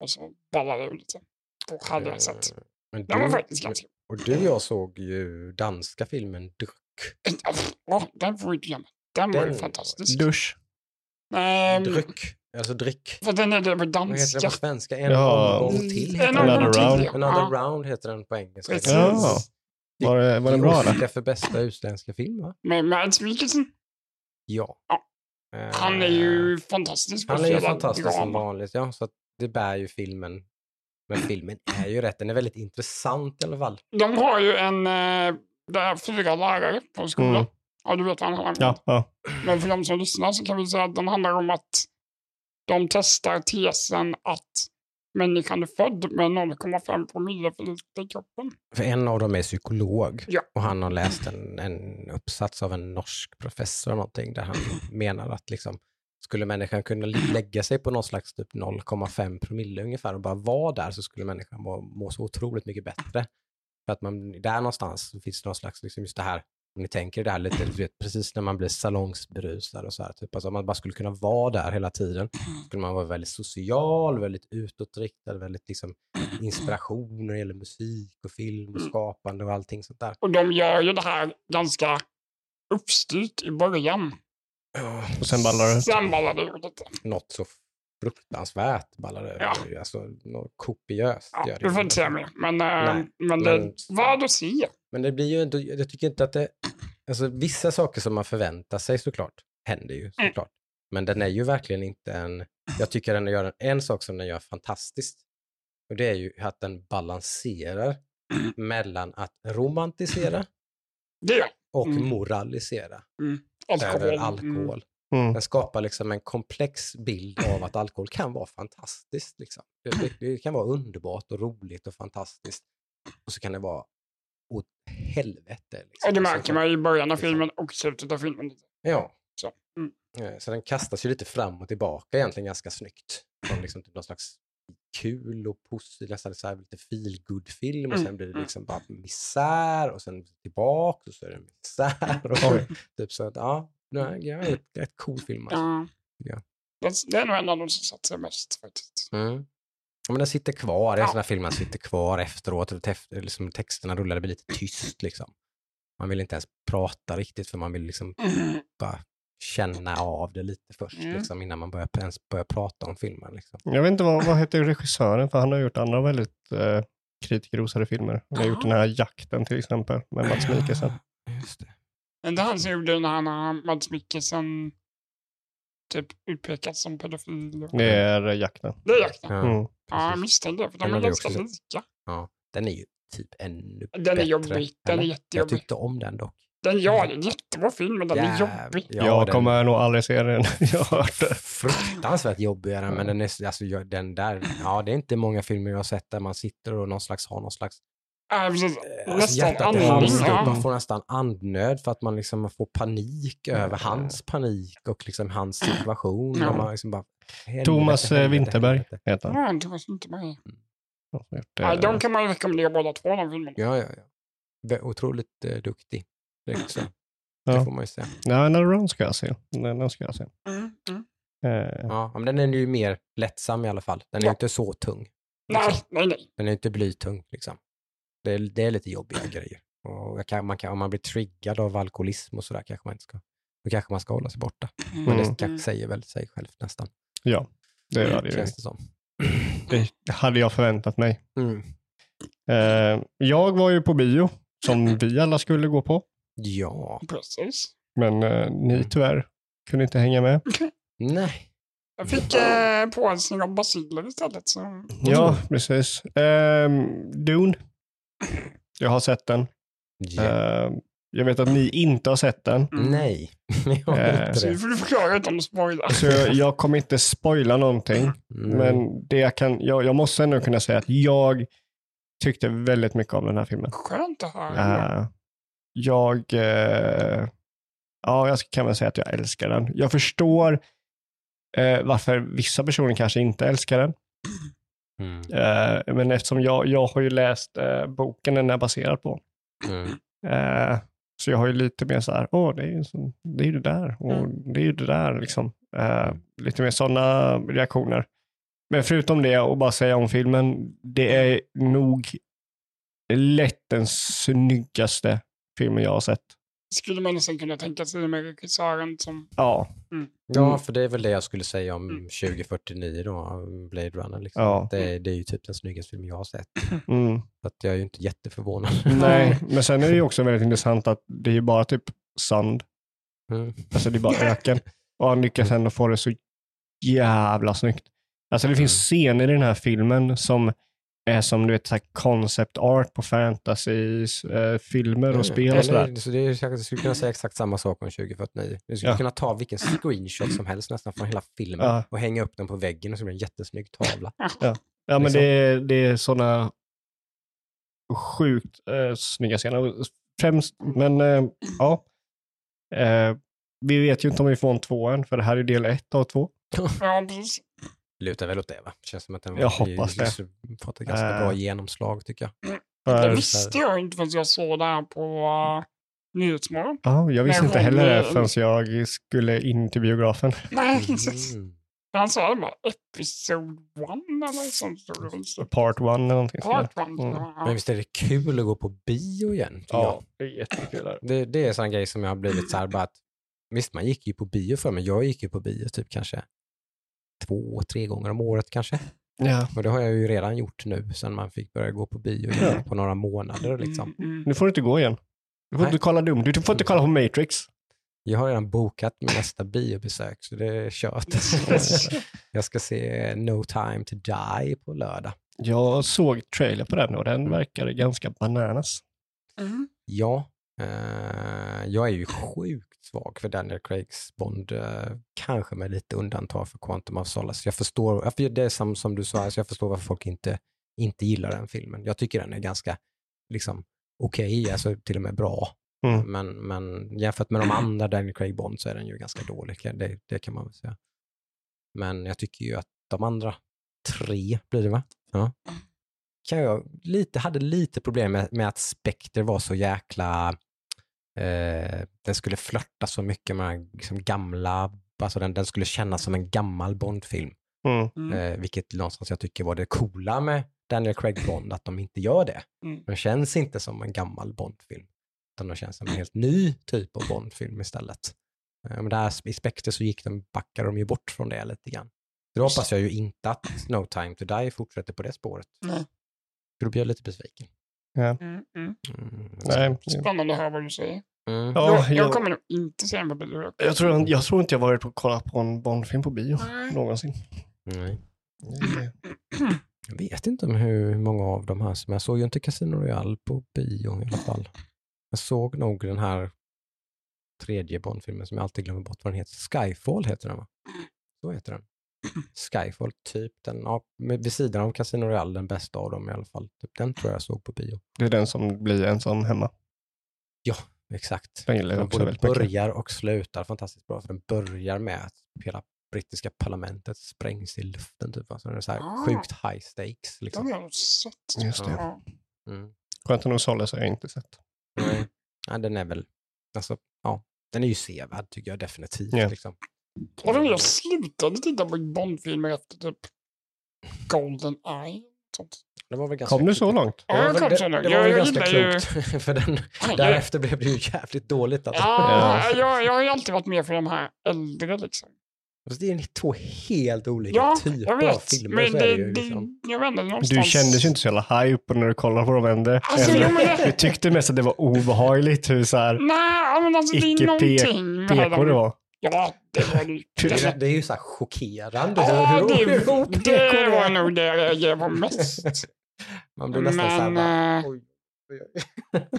Och så ballar det lite. På halva sätt. Men den du, var faktiskt ganska... Och du och jag såg ju danska filmen Druk. Ja, den får vi inte glömma. Den var ju fantastisk. Dusch. Um, Druk. Alltså drick. För den är det på danska. På svenska en ja. omgång till. En another omgång till. Round. Another ja. round heter den på engelska. Precis. Ja. Var det, var den bra då? Det är för bästa utländska film, va? Med Mads Mikkelsen? Ja. ja. Han är ju fantastisk. Han är ju fantastisk drama. Som vanligt, ja. Så det bär ju filmen. Men filmen är ju rätt. Den är väldigt intressant i alla fall. De har ju en... Det är fyra lärare på skolan. Mm. Ja, du vet vad han har. Ja, ja. Men för de som lyssnar så kan vi säga att den handlar om att de testar tesen att människan är född med noll komma fem promille för lite i kroppen. För en av dem är psykolog. Ja. Och han har läst en, en uppsats av en norsk professor eller någonting. Där han menar att liksom, skulle människan kunna lägga sig på någon slags typ noll komma fem promille ungefär. Och bara vara där så skulle människan må, må så otroligt mycket bättre. För att man, där någonstans finns det någon slags, liksom just det här. Om ni tänker det här lite, du vet, precis när man blir salongsberusad och så här. Typ. Alltså, om man bara skulle kunna vara där hela tiden. Skulle man vara väldigt social, väldigt utåtriktad, väldigt liksom, inspiration när det gäller musik och film och skapande och allting sånt där. Och de gör ju det här ganska uppstyrt i början. Och sen ballar det. Sen ballar det. Något så fruktansvärt ballar det. Ja. Alltså något kopiöst. Ja, gör det du får inte säga mer. Men, Nej, men, det, men vad du säger. Men det blir ju ändå, jag tycker inte att det, alltså vissa saker som man förväntar sig såklart, händer ju såklart. Mm. Men den är ju verkligen inte en, jag tycker den gör en, en sak som den gör fantastiskt. Och det är ju att den balanserar mm. mellan att romantisera mm. och moralisera mm. alkohol. Över alkohol. Mm. Den skapar liksom en komplex bild av att alkohol kan vara fantastiskt. Liksom. Det, det kan vara underbart och roligt och fantastiskt. Och så kan det vara åt helvete. Liksom. Och det märker man i början av filmen och slutet av filmen. Ja. Så. Mm. Så den kastas ju lite fram och tillbaka egentligen ganska snyggt. Från liksom typ någon slags kul och positiv, nästan så här lite feel-good-film och sen blir det liksom bara misär och sen tillbaka och så är det misär. Och typ så att, ja, det är ett, det är ett cool film. Alltså. Mm. Ja. Det är nog en av de som satt sig mest faktiskt. Mm. Ja, men den sitter kvar, det är sådana här filmer som sitter kvar efteråt och tef- liksom texterna rullar, det blir lite tyst liksom. Man vill inte ens prata riktigt för man vill liksom mm. bara känna av det lite först mm. liksom, innan man börjar, ens börjar prata om filmen. Liksom. Jag vet inte vad, vad heter regissören, för han har gjort andra väldigt eh, kritikrosade filmer. Han har gjort den här Jakten till exempel med Mads Mikkelsen. Just det. Men det han som gjorde den här Mads Mikkelsen typ utpekas som pedofil. Det är Jakten. Det är Jakten. Mm. Ja, jag misstänkte det, för de är ganska lika. Ja, den är ju typ ännu den bättre. Är jobbig, den är jättejobbig. Jag tyckte om den dock. Den ja, är en jättebra film, men den yeah. är jobbig. Ja, jag den... kommer nog aldrig se den. Jag har hört det. Fruktansvärt jobbigare, men den är, alltså, den där, ja, det är inte många filmer jag har sett där man sitter och någon slags har någon slags Äh, precis. Alltså, hjärtat i halsen, ja. Man får nästan andnöd för att man liksom får panik mm. över hans panik och liksom hans situation. Mm. Och man liksom bara, Thomas Winterberg heter han. Ja, Thomas Winterberg. Mm. Ja, de kan man rekommendera båda två av de filmerna. Ja, ja, ja. Otroligt uh, duktig. Det, är också. Ja. Det får man ju säga. Nej, när round ska jag se. Den ska jag se. Mm. Mm. Uh. Ja, men den är ju mer lättsam i alla fall. Den är ju ja. inte så tung. Liksom. Nej, nej, nej. Den är ju inte blytung liksom. Det är, det är lite jobbiga grejer. Och jag kan, man kan, om man blir triggad av alkoholism och sådär kanske man inte ska. Då kanske man ska hålla sig borta. Mm. Men det kanske säger väl sig självt nästan. Ja, det gör det ju. Känns det som. Det hade jag förväntat mig. Mm. Eh, jag var ju på bio som vi alla skulle gå på. Ja, precis. Men eh, ni tyvärr kunde inte hänga med. Nej. Jag fick eh, påhälsning av basiler istället. Så. Ja, precis. Eh, Dune. Jag har sett den. Yeah. Eh, jag vet att ni inte har sett den. Mm. Nej, jag har eh, inte det. Så du förklarar inte om spoiler. Så jag, jag kommer inte spoila någonting. Mm. Men det jag, kan, jag, jag måste ändå kunna säga att jag tyckte väldigt mycket om den här filmen. Skönt att höra. Eh, jag... Eh, ja, jag kan väl säga att jag älskar den. Jag förstår... Eh, varför vissa personer kanske inte älskar den. Mm. Eh, men eftersom jag, jag har ju läst eh, boken den är baserad på. Mm. Eh, så jag har ju lite mer så här, åh, det är ju så, det är ju det där. Och mm. det är ju det där liksom. Eh, lite mer sådana reaktioner. Men förutom det och bara säga om filmen, det är nog lätt den snyggaste filmen jag har sett. Skulle man nästan kunna tänka sig det med regissören som... Ja. Mm. Ja, för det är väl det jag skulle säga om mm. tjugo fyrtionio då, Blade Runner liksom. Ja. Det, det är ju typ den snyggaste film jag har sett. Mm. Så att jag är ju inte jätteförvånad. Nej, men sen är det ju också väldigt intressant att det är ju bara typ sand. Mm. Alltså det är bara öken. Och han lyckas ändå få det så jävla snyggt. Alltså det mm. finns scener i den här filmen som... är som du vet så concept art på fantasy eh, filmer mm. och spel eller, och sådär. Så det är, jag skulle kunna säga exakt samma sak om tjugo fyrtionio. Du skulle ja. kunna ta vilken screenshot som helst nästan från hela filmen ja. och hänga upp den på väggen och så blir det en jättesnygg tavla. Ja, ja liksom. Men det är, det är sådana sjukt eh, snygga scener. Främst, men eh, ja. Eh, vi vet ju inte om vi får en två än, för det här är del ett av två. Ja, precis. Lutar väl åt det, va? Känns som att den jag var, hoppas ju, det. Fått ett ganska äh. bra genomslag tycker jag. Mm. Det visste jag inte förrän jag såg det här på uh, Nyhetsmorgon. Ja, jag visste men inte heller det förrän jag skulle in till biografen. Nej, precis. Mm. Han sa det bara episode one eller sånt. Part one eller någonting. Part one. Mm. Ja. Men visst är det kul att gå på bio igen? Ja, det är jättekul. Det, det är sån grej som jag har blivit så här bara att visst, man gick ju på bio för men jag gick ju på bio typ kanske två, tre gånger om året kanske. Ja. Och det har jag ju redan gjort nu sen man fick börja gå på bio ja. på några månader liksom. Nu får du inte gå igen. Du får Nej. inte kolla dum. Du får inte kolla på Matrix. Jag har redan bokat min nästa biobesök så det är kört. Jag ska se No Time to Die på lördag. Jag såg trailer på den och den verkade ganska bananas. Mm. Ja. Uh, jag är ju sjukt svag för Daniel Craigs Bond, uh, kanske med lite undantag för Quantum of Solace. Jag förstår, det är som, som du sa, alltså jag förstår varför folk inte, inte gillar den filmen. Jag tycker den är ganska liksom, okej, okay, alltså till och med bra. Mm. Men, men jämfört med de andra Daniel Craig Bond så är den ju ganska dålig. Det, det kan man väl säga. Men jag tycker ju att de andra tre blir det va? Ja. Kan jag lite, hade lite problem med, med att Spectre var så jäkla... Eh, den skulle flörta så mycket med liksom gamla, alltså den, den skulle kännas som en gammal Bond-film. Mm. Eh, vilket någonstans jag tycker var det coola med Daniel Craig Bond, att de inte gör det. Mm. Den känns inte som en gammal Bond-film, utan den känns som en helt ny typ av Bond-film istället. Eh, men där i Spectre så gick de, backade de ju bort från det lite grann. Så då hoppas jag ju inte att No Time to Die fortsätter på det spåret. Mm. Då blir jag lite besviken. Ja. Mm, mm. Mm. Spännande att höra vad du säger. Mm. Ja, jag, jag kommer nog inte se en på bio. Jag tror, jag tror inte jag varit och kollat på en barnfilm på bio mm. någonsin. Nej. Nej. Jag vet inte om hur många av de här som... Jag såg ju inte Casino Royale på bio i alla fall. Jag såg nog den här tredje barnfilmen som jag alltid glömmer bort vad den heter. Skyfall heter den va? Så heter den. Skyfall, typ den ja, vid sidan av Casino Royale, den bästa av dem i alla fall, typ den tror jag såg på bio. Det är den som blir ensam hemma. Ja, exakt. Den, den både börjar mycket och slutar fantastiskt bra, för den börjar med att hela brittiska parlamentet sprängs i luften typ, alltså det är så här ah. sjukt high stakes liksom. Jag har sett. Just det. Ja. Mm. Quantum of Solace har jag inte sett. Nej, ja, den är väl alltså, ja, den är ju sevärd tycker jag definitivt yeah. liksom. Och då jag slutade titta på Bondfilmer efter typ Golden Eye. Sånt. Det var väl ganska kom du så långt? Ja, det kom så långt. Det, det var väl jag, ganska klokt. Ju... för den, därefter blev det ju jävligt dåligt. Alltså. Ja, ja. Jag, jag har ju alltid varit med för de här äldre liksom. Alltså, det är två helt olika ja, typer jag vet, av filmer. Men det, ju, liksom. det, jag vet inte, någonstans... Du kändes ju inte så jävla hype när du kollade på dem ändå. Alltså, du tyckte mest att det var obehagligt hur så här... Nej, men alltså det är någonting. P K det var. Ja, det var ju... Det, det är ju så här chockerande. Ja, hur, hur, det, hur, det, det, det var nog det jag var mest. Man blir nästan så här... Bara, oj, oj, oj.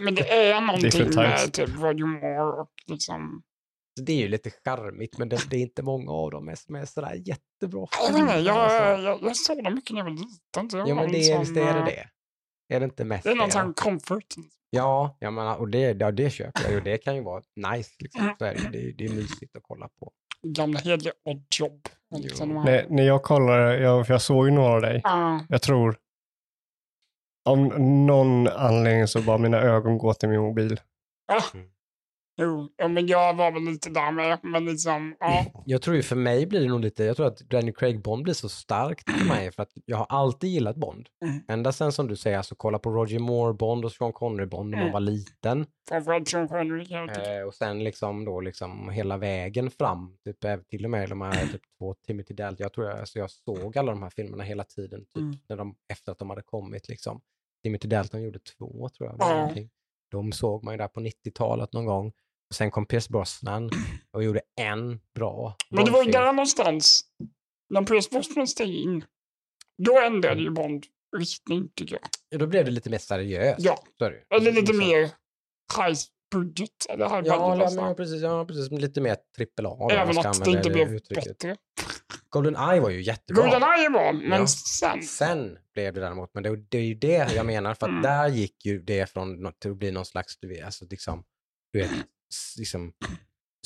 Men det är någonting det är med typ vad du mår och liksom... Det är ju lite charmigt, men det, det är inte många av dem som är sådär jättebra. Nej, nej, jag, alltså. jag, jag såg dem mycket när jag var liten. Jo, men det är, som, visst är det det. Är det inte mest det? Är någon sån comfort. Ja, jag menar, och det, ja, det köper jag. Och det kan ju vara nice. Liksom. Så är det, det, det är mysigt att kolla på. Gamla hederliga oddjobb. Liksom. När, när jag kollade, jag, för jag såg ju några av dig. Uh. Jag tror, om någon anledning så bara mina ögon går till min mobil. Uh. Jo, ja, men jag var väl lite där med, men liksom, ja. Jag tror ju för mig blir det nog lite, jag tror att Daniel Craig Bond blir så starkt för mig, för att jag har alltid gillat Bond. Mm. Ända sen som du säger, alltså kolla på Roger Moore Bond och Sean Connery Bond när man var liten. Framförallt Sean Connery. Eh, och sen liksom då liksom hela vägen fram, typ till och med de här typ två Timothy Dalton. Jag tror jag, alltså jag såg alla de här filmerna hela tiden, typ, mm. när de, efter att de hade kommit liksom. Timothy Dalton gjorde två, tror jag. Mm. Någonting. De såg man ju där på nittiotalet någon gång. Och sen kom Pierce Brosnan och gjorde en bra... Men det var ju där någonstans. När Pierce Brosnan steg in, då ändrade ju Bond riktning, tycker jag. Ja, då blev det lite mer seriöst. Ja, eller lite mer high budget. Eller high budget ja, ja, men precis, ja, precis. Lite mer trippel A. Även att det inte blev bättre. Golden Eye var ju jättebra. Golden Eye var, men ja. sen... Sen blev det däremot. Men det, det är ju det jag menar. För att mm. där gick ju det från till att bli någon slags... Du vet, alltså liksom... Du vet, liksom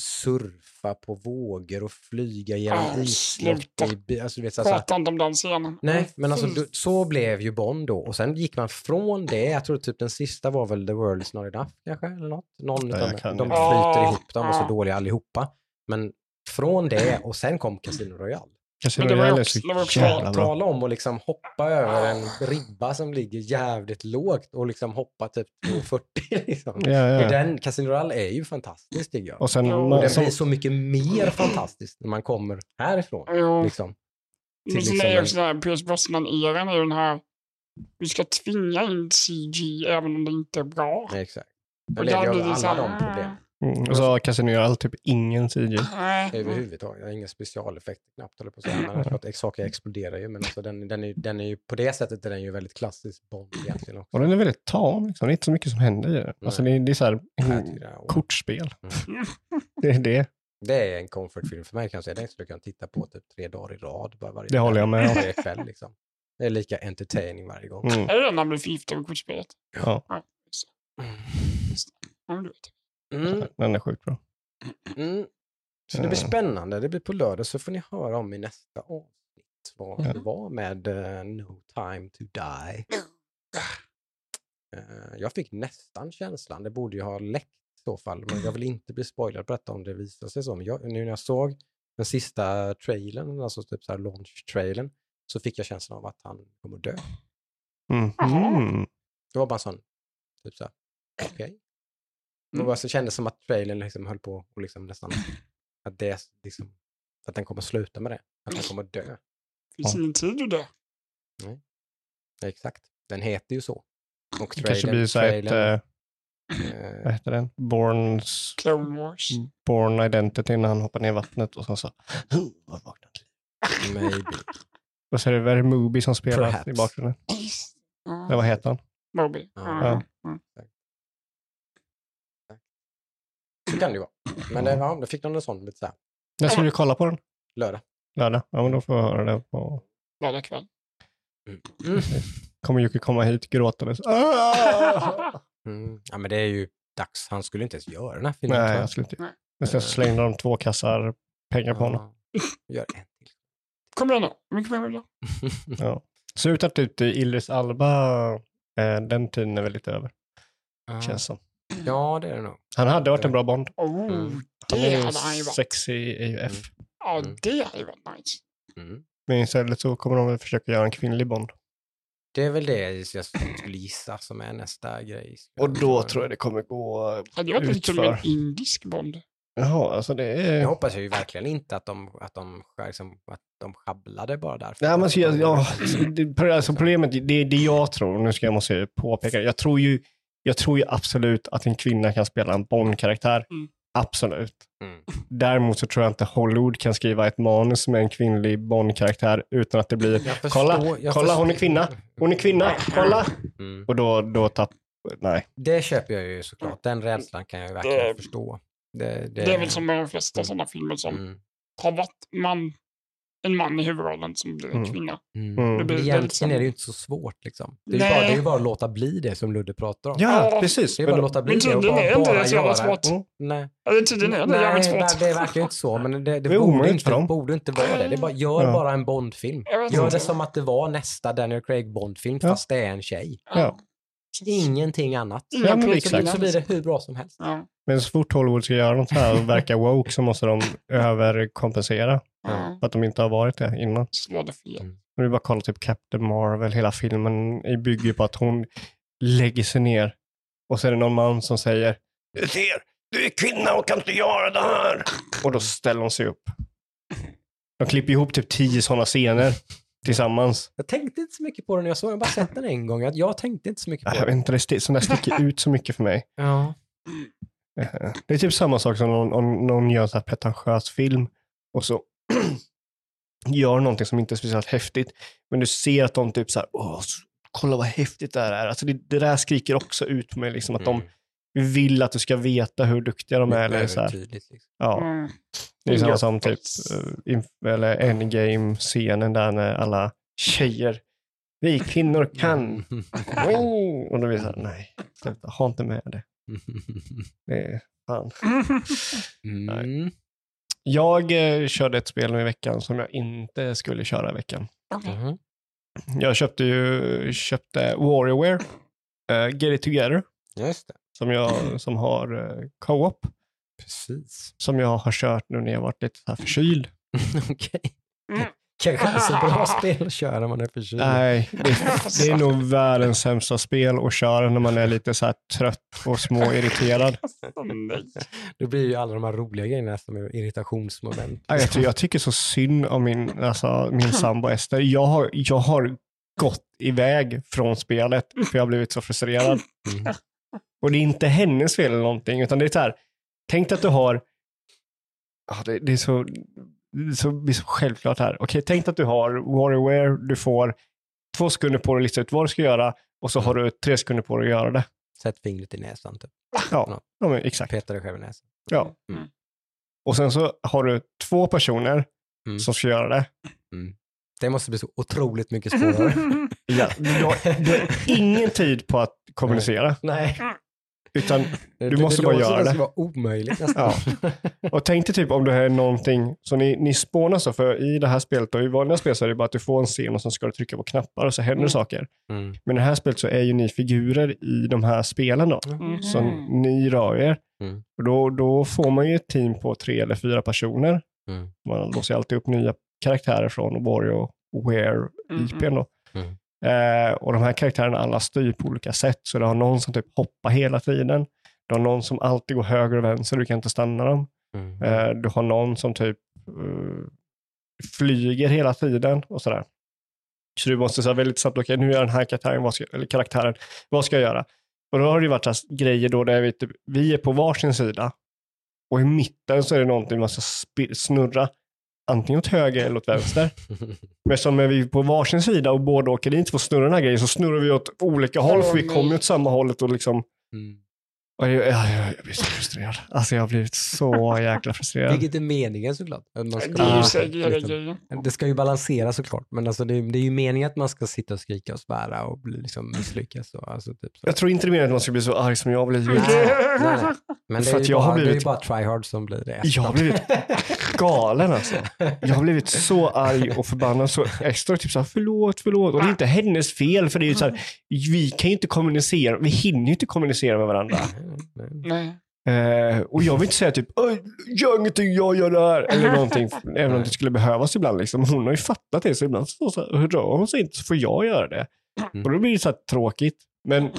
surfa på vågor och flyga genom islotter. Alltså, prata inte om den scenen. Nej, men alltså, du, så blev ju Bond då. Och sen gick man från det. Jag tror typ den sista var väl The World Is Not Enough kanske, eller något. Någon, ja, de de flyter ah, ihop, de var ah. så dåliga allihopa. Men från det, och sen kom Casino Royale. Casino Royale är så jävla bra. Tala om och liksom hoppa över en ribba som ligger jävligt lågt och liksom hoppa typ två fyrtio liksom. Ja, ja. Den Casino Royale är ju fantastisk, tycker jag. Och sen, och den som... blir så mycket mer fantastisk när man kommer härifrån. Ja. Liksom. Till men sen liksom är också den här Pierce Brosnan-eran är den här vi ska tvinga in C G även om det inte är bra. Ja, exakt. Och där blir det så här... de problem. Mm, och så kan ni göra allt, typ ingen C G. Överhuvudtaget, jag har inga specialeffekter knappt eller på så här, att saker exploderar ju, men alltså den, den, är, den är ju, på det sättet är den ju väldigt klassisk Bond egentligen också. Och den är väldigt tam, liksom. Det är inte så mycket som händer i den. Alltså det, det är så här, mm, kortspel. Mm. det är det. Det är en comfortfilm för mig kan jag säga, den skulle jag kunna titta på typ tre dagar i rad. Bara varje det håller jag med varje kväll, liksom. Det är lika entertaining varje gång. Mm. Är det den man blir förgiftad av kortspelet? Ja. Ja, du vet. Mm. Den är sjukt bra. Mm. Så det blir spännande. Det blir på lördag, så får ni höra om i nästa avsnitt vad det mm. var med uh, No Time to Die. Uh, jag fick nästan känslan. Det borde ju ha läckt i så fall. Men jag vill inte bli spoilad på detta om det visar sig som. Jag, nu när jag såg den sista trailern, alltså typ så här launch-trailern, så fick jag känslan av att han kommer dö. Mm. Mm. Det var bara en sån typ så här, okej. Okay. Mm. Det så kändes som att trailern liksom höll på och liksom nästan att, det, liksom, att den kommer sluta med det. Att den kommer dö. Finns ingen tid att dö. Nej. Ja, exakt. Den heter ju så. Och trailern, det kanske blir så trailern, ett, äh, vad heter den? Born's... Clone Wars. Born Identity när han hoppar ner i vattnet och sen så vad var det? Maybe. Och så är det väl Moby som spelar Perhaps. I bakgrunden. Mm. Eller vad heter han? Moby. Mm. Ja. Mm. Det kan det ju vara. Men det, ja, det fick någon en sån lite så här. När ska du kolla på den? Lördag. Lördag? Ja, men då får jag höra det på... Lördag kväll. Mm. Mm. Kommer Jocke komma hit gråtandes. Mm. Ja, men det är ju dags. Han skulle inte ens göra den här filmen. Nej, jag skulle inte. Men sen slängde de två kassar pengar på honom. Gör en till. Kom igen då. Mycket pengar då. Ja. Så ut att ut i Idris Alba, eh, den tiden är väl lite över. Ah. Känns som. Ja, det är det nog. Han hade varit en bra Bond. Oh, mm. Han är ju sexy i A U F. Mm. Ja, det hade varit nice. Mm. Men istället så kommer de att försöka göra en kvinnlig Bond. Det är väl det jag skulle gissa som är nästa grej. Och då tror jag det kommer gå utför. Jag hoppas det till en indisk bond. Jaha, alltså det är... Jag hoppas ju verkligen inte att de, att de, liksom, att de schabblade bara där. Nej, men så jag, ja, det, alltså problemet, det, det jag tror, nu ska jag måste påpeka, jag tror ju, jag tror ju absolut att en kvinna kan spela en Bond-karaktär. Mm. Absolut. Mm. Däremot så tror jag inte Hollywood kan skriva ett manus med en kvinnlig Bond-karaktär utan att det blir, förstår, kolla, kolla förstår. hon är kvinna, hon är kvinna, kolla. Mm. Och då, då tappar, nej. Det köper jag ju såklart, den rädslan kan jag ju verkligen det, förstå. Det, det... det är väl som med de flesta sådana filmer som mm. har varit man, en man i huvudrollen som blir en kvinna. Mm. Mm. Det blir egentligen liksom... är det ju inte så svårt. Liksom. Det, är bara, det är ju bara att låta bli det som Ludde pratar om. Ja, ja precis. Det är bara att låta bli det och bara, bara, bara det göra svårt. Mm. Nej. Ja, det. Tydligen är det jävligt svårt. Nej, det verkar ju inte så. Men det, det, det borde, inte, borde inte vara det. Det bara, gör ja. bara en Bond-film. Gör det som att det var nästa Daniel Craig Bond-film ja. fast det är en tjej. Ja. Ingenting annat. Ja, men liksom. Så blir det hur bra som helst. Ja. Men så fort Hollywood ska göra något här och verka woke så måste de överkompensera. Mm. För att de inte har varit det innan. Slå det fel. Mm. Nu bara kolla typ Captain Marvel, hela filmen bygger på att hon lägger sig ner. Och så är det någon man som säger du ser, du är kvinna och kan inte göra det här. Och då ställer hon sig upp. De klipper ihop typ tio sådana scener tillsammans. Jag tänkte inte så mycket på den när jag såg den. Jag bara sett den en gång. Jag tänkte inte så mycket på den. Jag vet inte, det är sådana sticker ut så mycket för mig. Ja. Det är typ samma sak som någon, om någon gör så här pretentiös film och så gör någonting som inte är speciellt häftigt. Men du ser att de typ så här, åh, kolla vad häftigt det här är. Alltså det, det där skriker också ut på mig liksom, att mm. de vill att du ska veta hur duktiga de är. Det är eller så här. Tydligt, liksom. Ja. Mm. Det är samma som typ eller Endgame-scenen där när alla tjejer, vi kvinnor kan. Och då blir det så här, nej, sluta, ha inte med det. Det är fan. Mm. Jag eh, körde ett spel nu i veckan som jag inte skulle köra i veckan. Mm. Jag köpte ju köpte WarioWare uh, Get it Together. Just det. Som jag som har uh, co-op. Precis. Som jag har kört nu när jag varit lite så här förkyld. Okej. Okay. Kanske inte så bra spel att köra när man är förkyld. Nej, det, det är nog världens sämsta spel att köra när man är lite så här trött och småirriterad. Då blir ju alla de här roliga grejerna som är irritationsmoment. Jag tycker, jag tycker så synd om min, alltså, min sambo Ester. Jag har, jag har gått iväg från spelet för jag har blivit så frustrerad. Mm. Och det är inte hennes fel eller någonting, utan det är så här, tänk att du har... Ja, det, det är så... Så blir så självklart här. Okej, tänk att du har WarioWare, du får två sekunder på dig att lista ut vad du ska göra och så har du tre sekunder på dig att göra det. Sätt fingret i näsan typ. Ja, ja men, exakt. Petar dig själv i näsan. Ja. Mm. Och sen så har du två personer mm. som ska göra det. Mm. Det måste bli så otroligt mycket svårare. Ja, du har, du har ingen tid på att kommunicera. Nej. Nej. Utan du det, måste det bara göra det. Det var omöjligt nästan. Ja. Och tänk dig typ om det här är någonting så ni, ni spånar så för i det här spelet och i vanliga spel så är det bara att du får en scen och så ska du trycka på knappar och så händer mm. saker. Mm. Men i det här spelet så är ju ni figurer i de här spelen då. Mm. Så ni rör er. Mm. Och då, då får man ju ett team på tre eller fyra personer. Mm. Man låser alltid upp nya karaktärer från WarioWare-I P mm. då. Mm. Eh, och de här karaktärerna alla styr på olika sätt. Så det har någon som typ hoppar hela tiden. Du har någon som alltid går höger och vänster. Du kan inte stanna dem. Mm. Eh, du har någon som typ uh, flyger hela tiden. Och sådär. Så du måste säga väldigt snabbt. Okej, okay, nu gör den här karaktären vad ska, eller karaktären. Vad ska jag göra? Och då har det varit här grejer då där vi, typ, vi är på varsin sida. Och i mitten så är det någonting man ska sp- snurra. Antingen åt höger eller åt vänster. Men som är vi på varsin sida och båda åker inte på snurra den här grejen så snurrar vi åt olika håll för vi kommer åt samma hållet och liksom... Mm. Och jag, jag, jag blir så frustrerad. Alltså jag har blivit så jäkla frustrerad. Vilket är meningen såklart. Man ska, det, är ju säkert, liksom, det ska ju balansera såklart. Men alltså det, det är ju meningen att man ska sitta och skrika och svära och bli, liksom, misslyckas. Och, alltså, typ, så. Jag tror inte det menar att man ska bli så arg som jag har blivit. Nej, nej, nej. Men det är, ju bara, har blivit, det är ju bara tryhard som blir det. Jag har blivit galen alltså. Jag har blivit så arg och förbannad så extra typ såhär, förlåt, förlåt. Och det är inte hennes fel för det är ju såhär, vi kan ju inte kommunicera, vi hinner ju inte kommunicera med varandra. Nej. Eh, och jag vill inte säga typ gör ingenting, jag gör det här eller någonting, även om det skulle behövas ibland liksom. Hon har ju fattat det så ibland så, så hör hon sig inte så får jag göra det Mm. Och då blir det så här tråkigt. Men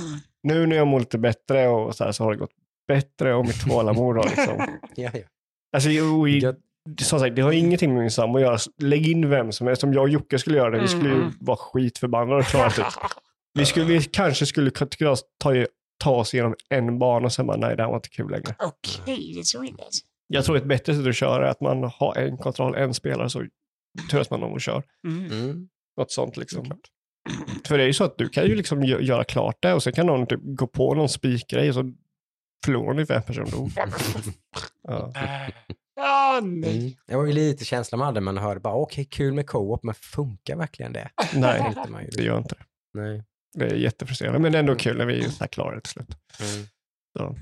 nu när jag mår lite bättre och så här, så har det gått bättre och mitt tålamod har liksom. Ja, ja. Alltså jo, i, jag... som sagt, det har ingenting med min sambo att göra. Lägg in vem som helst. Som jag och Jocke skulle göra det. Vi skulle ju vara skitförbannade och klara typ. Vi, skulle, vi kanske skulle ta, ta, ta oss igenom en bana och sen bara, nej, det här var inte kul längre. Okej, okay, det tror jag inte. Jag tror ett bättre sätt att köra är att man har en kontroll, en spelare, så törs man om och kör. Mm. Något sånt liksom. Mm. För det är ju så att du kan ju liksom göra klart det och sen kan någon typ gå på någon spikgrej och så förlorar ni fem personer då. Ja. Ah, nej. Mm. Det var ju lite känslan man hade, man hörde bara okej, okay, kul med co-op, men funkar verkligen det? Nej, det, det gör inte det. Nej. Det är jättefrustrerande, men det är ändå kul när vi är klara till slut. Mm. Så.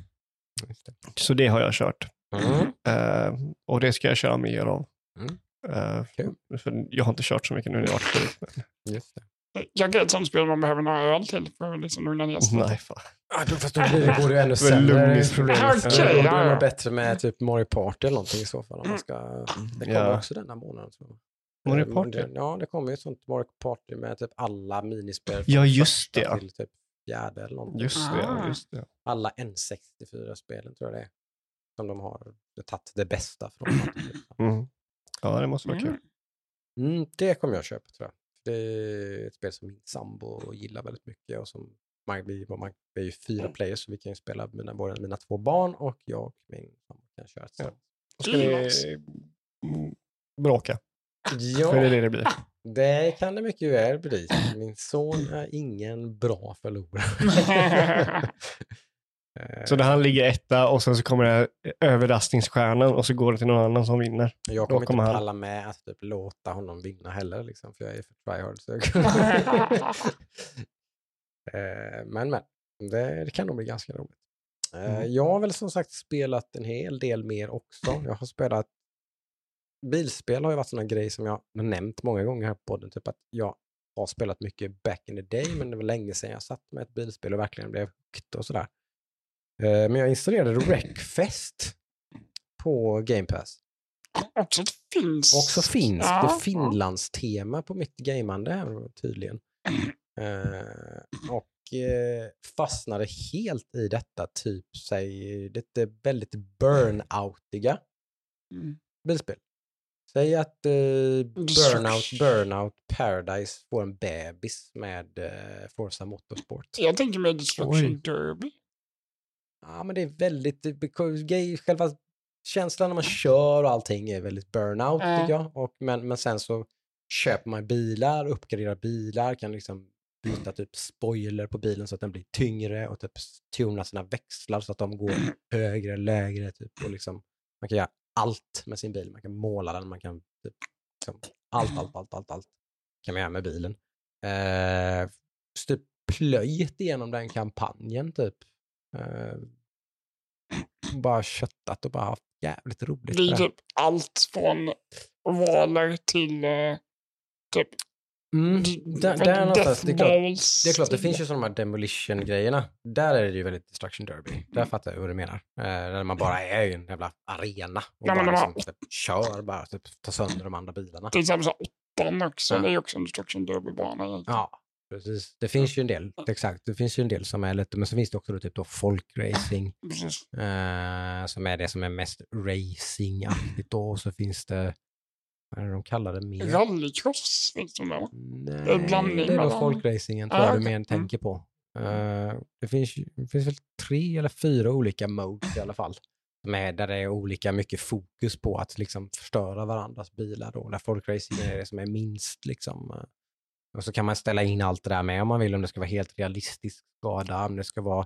Det. Så det har jag kört. Mm. Uh, och det ska jag köra mer av. Mm. Uh, okay. För jag har inte kört så mycket nu när jag har varit förut. Just det. Jag kan ett sånt spel man behöver några öl till för att liksom lugna ner sig. Nej, fan. Ah, då, fast då blir det, går det ju ännu sämre. Okay, ja. Då är det bättre med typ Mario Party eller någonting i så fall. Om man ska, det kommer ja. också den här månaden. Så. Mario Party? Ja, det kommer ju ett sånt Mario Party med typ alla minispel. Ja, just det. Till typ fjärde eller någonting. Just det, ah. just det. Alla N sextiofyra-spelen tror jag det är. Som de har tagit det bästa från. Mm. Ja, det måste vara mm. kul. Mm, det kommer jag köpa tror jag. Det är ett spel som min sambo gillar väldigt mycket och som man, vi, man, vi är ju fyra players så vi kan ju spela mina, både mina två barn och jag och min sambo kan köra ett sånt. Ja. Ska ni bråka? Ja, för det, är det, det, blir. Det kan det mycket väl bli. Min son är ingen bra förlorare. Så där han ligger etta och sen så kommer det överraskningsstjärnan och så går det till någon annan som vinner. Jag kommer, kommer inte palla med att typ låta honom vinna heller liksom, för jag är för tryhard. eh, men men, det, det kan nog bli ganska roligt. Eh, mm. Jag har väl som sagt spelat en hel del mer också. Jag har spelat, bilspel har ju varit sådana grejer som jag har nämnt många gånger här på podden. Typ att jag har spelat mycket back in the day, men det var länge sedan jag satt med ett bilspel och verkligen blev högt och sådär. Men jag installerade Wreckfest på Game Pass. Också finns. Också finns. Ja. Det är Finlands tema på mitt gamande här, tydligen. uh, och uh, fastnade helt i detta typ, säg, det är väldigt burnoutiga mm. bilspel. Säg att uh, Burnout, Burnout Paradise får en bebis med uh, Forza Motorsport. Jag tänker med Destruction Derby. Ja, men det är väldigt, själva känslan när man kör och allting är väldigt burnout mm. tycker jag. Och, men, men sen så köper man bilar, uppgraderar bilar, kan liksom byta typ spoiler på bilen så att den blir tyngre och typ tuna sina växlar så att de går högre, lägre typ. Och liksom, man kan göra allt med sin bil, man kan måla den, man kan typ, liksom, allt, allt, allt, allt, allt kan man göra med bilen. Eh, typ plöjt igenom den kampanjen typ. Uh, bara köttat och bara haft jävligt roligt. Det är typ allt från valar till uh, typ mm. där, där någonstans. Det är klart, det är klart, det finns ju sådana här demolition-grejerna. Där är det ju väldigt Destruction Derby. Där fattar jag hur du menar. Uh, där man bara är ju en jävla arena och nej, bara men, liksom, typ, kör bara, typ, tar sönder de andra bilarna. Till exempel så åttan också. Ja. Det är ju också en Destruction Derby-bana. Ja. Precis. Det finns ju en del, exakt. Det finns ju en del som är lite, men så finns det också då, typ då folkracing eh, som är det som är mest racing-aktigt då, och så finns det, vad är det de kallar det mer? Rallycross, finns det då? Nej, det är då folkracingen tror jag ah, du mer okay. tänker på. Eh, det, finns, det finns väl tre eller fyra olika modes i alla fall. Med där det är olika mycket fokus på att liksom förstöra varandras bilar då. Där folkracingen är det som är minst liksom. Och så kan man ställa in allt det där med om man vill, om det ska vara helt realistisk skada, om det ska vara,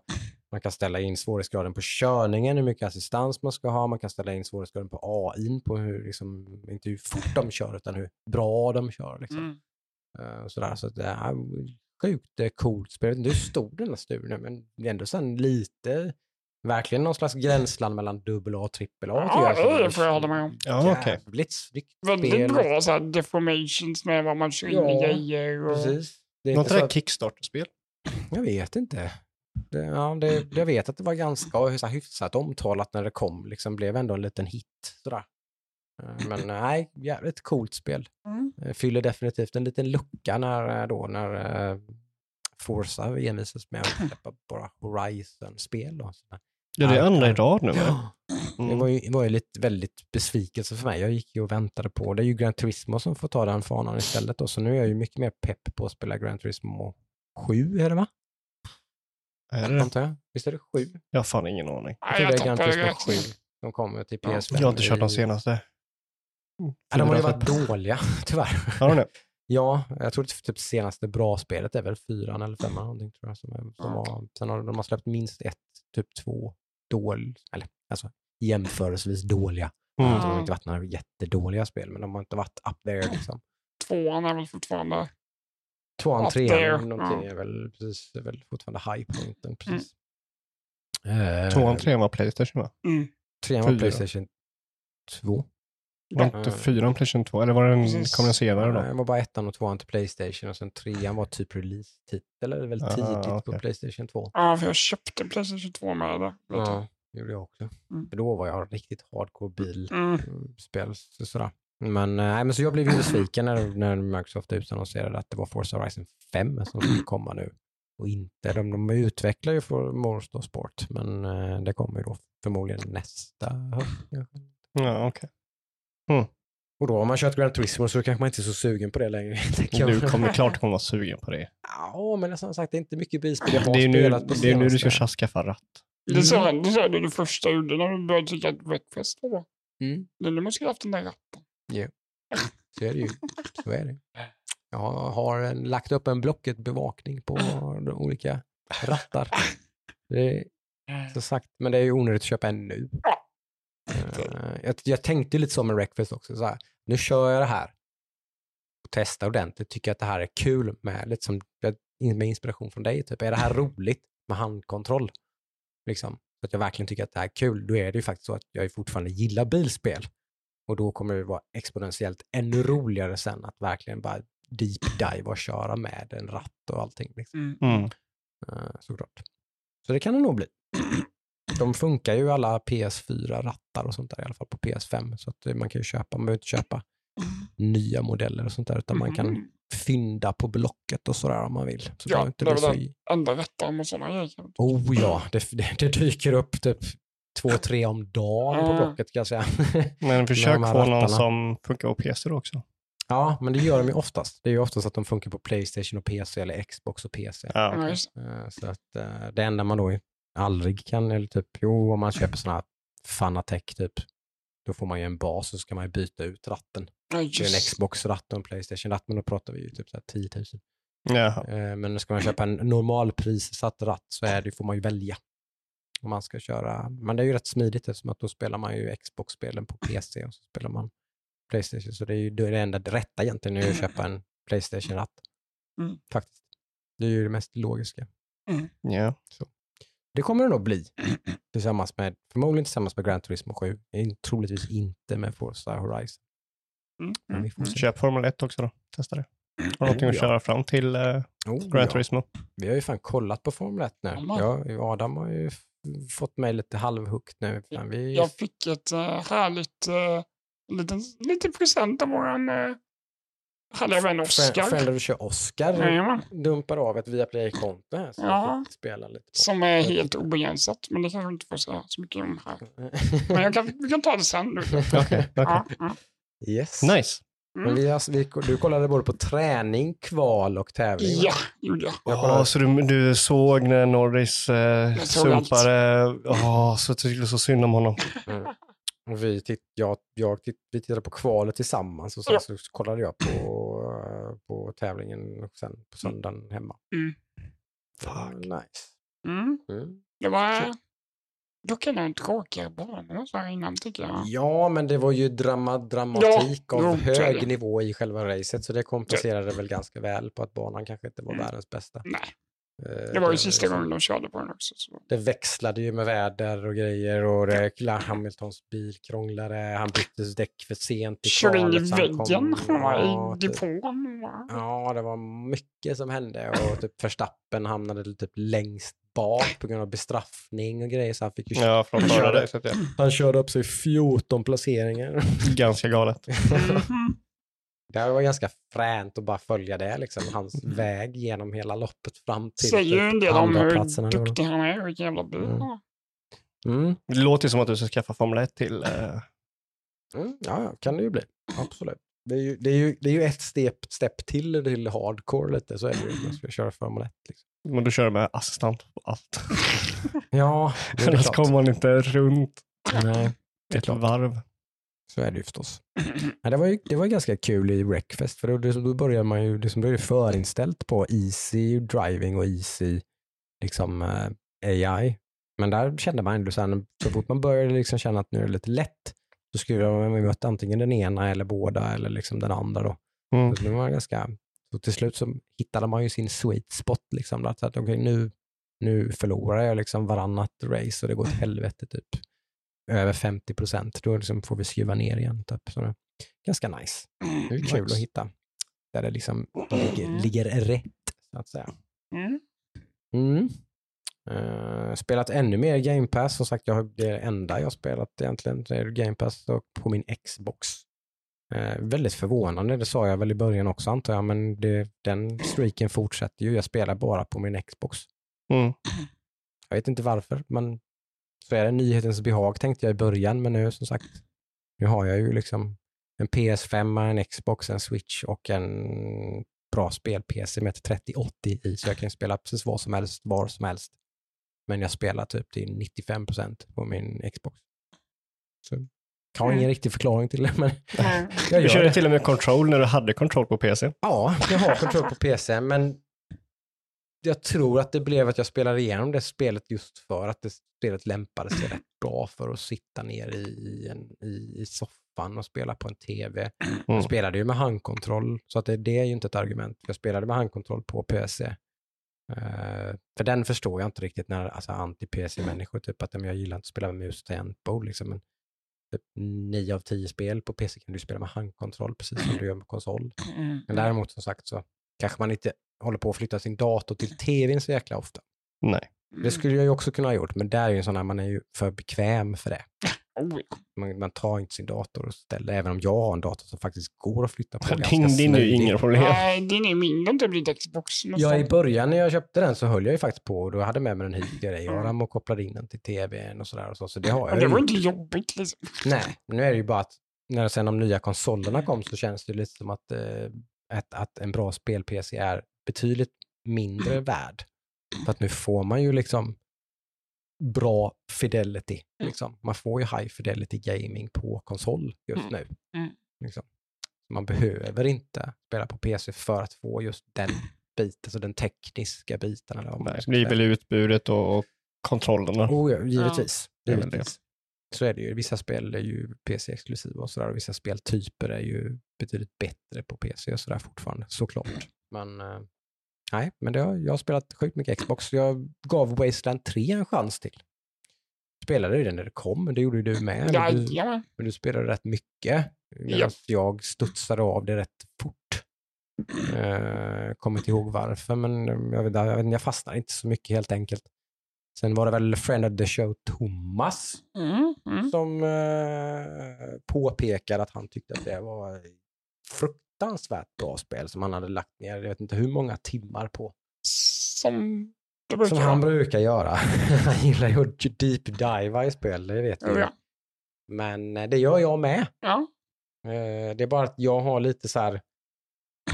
man kan ställa in svårighetsgraden på körningen, hur mycket assistans man ska ha, man kan ställa in svårighetsgraden på A I, på hur, liksom, inte hur fort de kör utan hur bra de kör liksom. Mm. Uh, och sådär, så det är sjukt coolt spel. Det är stor den här studien, men det är ändå sen lite, verkligen någon slags gränsland mellan dubbel A och trippel A. Ja, det är det får jag hålla med om. Ja, okej. Väldigt bra såhär deformations med vad man kör in i grejer. Och... precis. Det är något där Kickstarter-spel? Jag vet inte. Det, ja, det, jag vet att det var ganska så här, hyfsat omtalat när det kom. Liksom blev ändå en liten hit. Sådär. Men nej, jävligt coolt spel. Mm. Fyller definitivt en liten lucka när, då, när Forza envisas med att släppa bara Horizon-spel och sådär. Ja, det är andra i rad nu. Ja. Mm. Det var ju, var ju lite, väldigt besvikelse för mig. Jag gick ju och väntade på. Det är ju Grand Turismo som får ta den fanan istället. Då. Så nu är jag ju mycket mer pepp på att spela Grand Turismo sju, är det va? Är det det? Visst är det sju? Jag har fan ingen aning. Jag tror det är Grand Turismo sju. De kommer till P S fem. Ja, jag har inte kört de senaste. Mm. Ja, de har ju varit dåliga, tyvärr. Ja, det Ja, jag tror det typ senaste bra spelet är väl fyran eller femman någonting tror jag som, är, som var. Sen har de har släppt minst ett, typ två dåliga, eller alltså jämförelsevis dåliga. Mm. De har inte varit några jättedåliga spel, men de har inte varit up there liksom. Tvåan är väl fortfarande tvåan, trean någonting mm. är väl precis, är väl fortfarande high pointen precis. Mm. Eh, tvåan, trean var PlayStation va? Mm. Trean var PlayStation två. Var inte fyran PlayStation två? Eller var den kom den senare då? Det var bara ettan och tvåan till PlayStation och sen trean var typ release-titel eller väl tidigt ah, okay. på PlayStation två. Ja, ah, för jag köpte PlayStation två med det. Ja, det gjorde jag också. Mm. För då var jag riktigt hardcore bilspel mm. så sådär. Men, äh, men så jag blev ju besviken när, när Microsoft utannonserade att det var Forza Horizon fem som skulle komma nu. Och inte, de, de utvecklar ju för Motorsport, men äh, det kommer ju då förmodligen nästa höst. Ja, okej. Okay. Mm. Och då har man kört Gran Turismo så kanske man inte är så sugen på det längre. Du kommer klart komma vara sugen på det. Ja, men som sagt, det är inte mycket bispel jag har det är spelat nu, på det är nu du ska tjaska för ratt. Mm. Det sa du det, det första jag gjorde när du började tycka att Wreckfest var bra. Mm. Det är nu man skulle ha haft den där ratten. Ja, så är det ju. Så är det. Jag har lagt upp en blocket bevakning på olika rattar. Det är, så sagt, men det är ju onödigt att köpa en nu. Uh, jag, jag tänkte lite så med Wreckfest också så här, nu kör jag det här och testar ordentligt, tycker att det här är kul med, lite som, med inspiration från dig typ, är det här roligt med handkontroll liksom, så att jag verkligen tycker att det här är kul, då är det ju faktiskt så att jag fortfarande gillar bilspel och då kommer det vara exponentiellt ännu roligare sen att verkligen bara deep dive och köra med en ratt och allting liksom. Mm. uh, såklart, så det kan det nog bli. De funkar ju alla P S fyra-rattar och sånt där, i alla fall på P S fem. Så att man kan ju köpa, man behöver inte köpa nya modeller och sånt där, utan man kan fynda på blocket och sådär om man vill. Så ja, inte det är väl enda rättan och sådana grejer. Oh ja, det, det, det dyker upp typ två, tre om dagen mm. på blocket kan jag säga. Men försök få rattarna. Någon som funkar på P C då också. Ja, men det gör de ju oftast. Det är ju oftast att de funkar på PlayStation och P C eller Xbox och P C. Ja. Mm. Så att det enda man då är aldrig kan, eller typ, jo om man köper sådana här Fanatec typ, då får man ju en bas och så kan man ju byta ut ratten. Oh, det är en Xbox-ratt och en Playstation-ratt, men då pratar vi ju typ såhär tio tusen. Jaha. Men ska man köpa en normalprissatt ratt så är det, får man ju välja om man ska köra, men det är ju rätt smidigt eftersom att då spelar man ju Xbox-spelen på P C och så spelar man Playstation, så det är ju det enda rätta egentligen är att köpa en Playstation-ratt. Mm. Faktiskt. Det är ju det mest logiska. Mm. Ja. Så. Det kommer det nog bli, tillsammans med, förmodligen tillsammans med Gran Turismo sju. Troligtvis inte med Forza Horizon. Mm. Vi får köp Formel ett också då, testa det. Har du någonting oh, att ja. köra fram till eh, oh, Gran ja. Turismo? Vi har ju fan kollat på Formel ett nu. Jag, Adam har ju fått mig lite halvhukt nu. Vi... Jag fick ett uh, härligt uh, liten, liten present av våran... Uh... Hade jag en Oscar. Fäller du kör Oscar. Jajamän. Dumpar av ett Viaplay-konto här. Ja. Spela lite på. Som är helt obegränsat. Men det kanske inte får säga så mycket om här. Men jag kan, vi kan ta det sen. Okej. Okay, okay. Ja, ja. Yes. Nice. Mm. Men vi har, vi, du kollade både på träning, kval och tävling. Ja, gjorde jag. jag oh, så du, du såg när Norris eh, sumpade. Ja, oh, så tyckte du så synd om honom. Mm. Och vi, titt, jag, jag titt, vi tittade på kvalet tillsammans och sen så kollade jag på, på tävlingen och sen på söndagen hemma. Mm. Fuck. Nice. Mm. Mm. Det var... Då kan jag inte råka barnen så här innan tycker jag. Ja, men det var ju drama, dramatik ja, av hög det. Nivå i själva racet, så det kompenserade det. Väl ganska väl på att banan kanske inte var mm. världens bästa. Nej. Det var ju sista gången de körde på den också. Så. Det växlade ju med väder och grejer och ja. Hamiltons bil krånglade, han byttes däck för sent i kvalet. Körde in i väggen, han var i depån. Ja, det var mycket som hände och typ Verstappen hamnade typ längst bak på grund av bestraffning och grejer, så han fick ju ja, från han, körde, det, så att jag... han körde upp sig fjorton placeringar. Ganska galet. Det var ganska fränt att bara följa det, liksom, hans mm. väg genom hela loppet fram till andra platserna. Säger ju en del om hur duktig han är och vilken jävla bil. Mm. Mm. Det låter ju som att du ska skaffa Formel ett till. Eh... Mm, ja, kan det ju bli. Absolut. Det är ju, det är ju, det är ju ett step, step till till hardcore lite, så är det ju. Man ska köra Formel ett, liksom. Men du kör med assistent på allt. Ja. Annars kommer man inte runt. Nej, det är ett varv. Så är det ju förstås. Men det var ju det var ganska kul i Wreckfest, för då, då började man ju, det som blev förinställt på easy driving och easy liksom uh, A I. Men där kände man ändå sen, så fort man började liksom känna att nu är det lite lätt, så skulle man möta antingen den ena eller båda eller liksom den andra då. Mm. Så det var ganska, så till slut så hittade man ju sin sweet spot liksom, där, så att okej, nu, nu förlorar jag liksom varannat race och det går till helvete typ. Över femtio procent, då liksom får vi skruva ner igen. Typ. Så det är ganska nice. Det är kul nice. Att hitta. Där det liksom ligger, ligger rätt, så att säga. Mm. Uh, spelat ännu mer Game Pass. Som sagt, jag har, det är det enda jag har spelat egentligen. Det är Game Pass och på min Xbox. Uh, väldigt förvånande, det sa jag väl i början också antar jag. Men det, den streaken fortsätter ju. Jag spelar bara på min Xbox. Mm. Jag vet inte varför, men så är det nyhetens behag, tänkte jag i början. Men nu, som sagt, nu har jag ju liksom en P S fem, en Xbox, en Switch och en bra spel-P C med ett trettio åttio i. Så jag kan spela precis vad som helst, var som helst. Men jag spelar typ till nittiofem procent på min Xbox. Så kan jag ingen mm. riktig förklaring till det, men mm. jag du körde det. Till och med Control när du hade Control på P C. Ja, jag har Control på P C, men jag tror att det blev att jag spelade igenom det spelet just för att det spelet lämpade sig rätt bra för att sitta ner i, en, i, i soffan och spela på en tv. Mm. Jag spelade ju med handkontroll, så att det, det är ju inte ett argument. Jag spelade med handkontroll på P C. Uh, för den förstår jag inte riktigt när, alltså anti-P C-människor, typ att jag gillar inte att spela med mus och tangentbord, liksom, men typ nio av tio spel på P C kan du spela med handkontroll, precis som du gör med konsol. Men däremot, som sagt, så kanske man inte håller på att flytta sin dator till tvn så jäkla ofta. Nej. Det skulle jag ju också kunna ha gjort, men där är ju en sån här, man är ju för bekväm för det. Man, man tar inte sin dator och ställer, även om jag har en dator som faktiskt går att flytta på. Din, din är ju inga problem. Nej, din är mindre, inte blir Xbox. Ja, i början när jag köpte den så höll jag ju faktiskt på, och då hade jag med mig den hit i Aram och kopplade in den till tvn och sådär. Och så, så det har jag. Men det var ju inte jobbigt liksom. Nej, nu är det ju bara att när sen de nya konsolerna kom så känns det lite som att, eh, att, att en bra spel-P C är betydligt mindre värd. För att nu får man ju liksom bra fidelity. Liksom. Man får ju high fidelity gaming på konsol just nu. Liksom. Man behöver inte spela på P C för att få just den biten, alltså den tekniska biten. Eller vad man Nej, det blir väl utbudet och, och kontrollerna. Oh, ja, givetvis. Ja. givetvis. Så är det ju. Vissa spel är ju P C-exklusiva och sådär. Och vissa speltyper är ju betydligt bättre på P C och sådär fortfarande. Såklart. Men... Nej, men det har, jag har spelat sjukt mycket Xbox. Jag gav Wasteland tre en chans till. Spelade du den när det kom? Det gjorde du med. Ja, men, du, ja. men du spelade rätt mycket. Ja. Jag studsade av det rätt fort. Eh, kommer inte ihåg varför, men jag, vet, jag, vet, jag fastnade inte så mycket helt enkelt. Sen var det väl Friend of the Show Thomas mm, mm. som eh, påpekade att han tyckte att det var frukt. fruktansvärt bra spel som han hade lagt ner, jag vet inte hur många timmar på. Som, som han brukar göra. Han gillar ju att deep dive i spel, det vet jag. Ja. Men det gör jag med. Ja. Det är bara att jag har lite så här,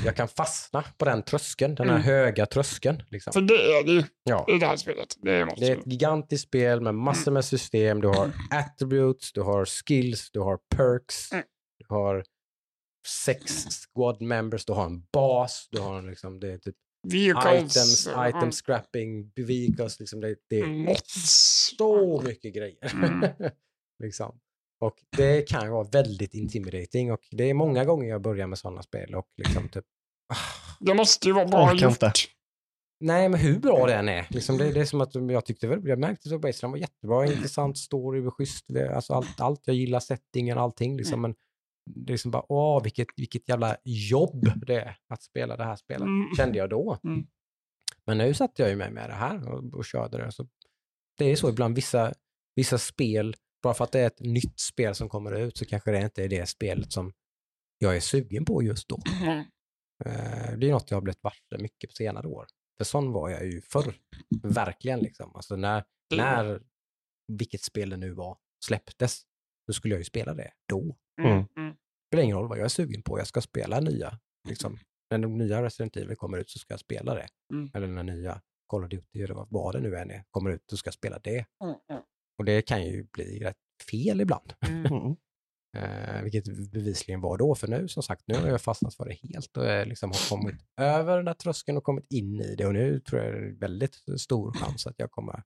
jag kan fastna på den tröskeln, den här mm. höga tröskeln. Liksom. För det är det ju ja. i det här spelet. Det är, det är ett gigantiskt spel med massor med system. Du har attributes, du har skills, du har perks, mm. du har sex squad members, du har en bas, du har liksom, det är typ items, item scrapping, vehicles, liksom det, det är mm. så mycket grejer. Mm. liksom. Och det kan ju vara väldigt intimidating, och det är många gånger jag börjar med sådana spel och liksom typ det måste ju vara bra gjort. Nej, men hur bra den är. Liksom det, det är som att jag tyckte väl, jag märkte så Baseline var jättebra, intressant story, schysst, alltså allt, allt, jag gillar settingen, allting liksom, mm. men det är liksom bara, åh, vilket, vilket jävla jobb det är att spela det här spelet, mm. kände jag då. Mm. Men nu satt jag ju med, med det här och, och körde det. Så det är så ibland, vissa, vissa spel, bara för att det är ett nytt spel som kommer ut, så kanske det inte är det spelet som jag är sugen på just då. Mm. Det är något jag har blivit varse mycket på senare år. För sån var jag ju förr. Verkligen liksom. Alltså när, mm. när vilket spel det nu var släpptes, då skulle jag ju spela det då. Mm. Mm. Det är ingen roll vad jag är sugen på. Jag ska spela nya. Liksom. När de nya Resident Evil kommer ut så ska jag spela det. Mm. Eller när nya Call of Duty eller vad det nu än är kommer ut så ska jag spela det. Mm. Mm. Och det kan ju bli rätt fel ibland. Mm. Eh, vilket bevisligen var då, för nu som sagt, nu har jag fastnat för det helt och jag liksom har kommit över den där tröskeln och kommit in i det, och nu tror jag det är väldigt stor chans att jag kommer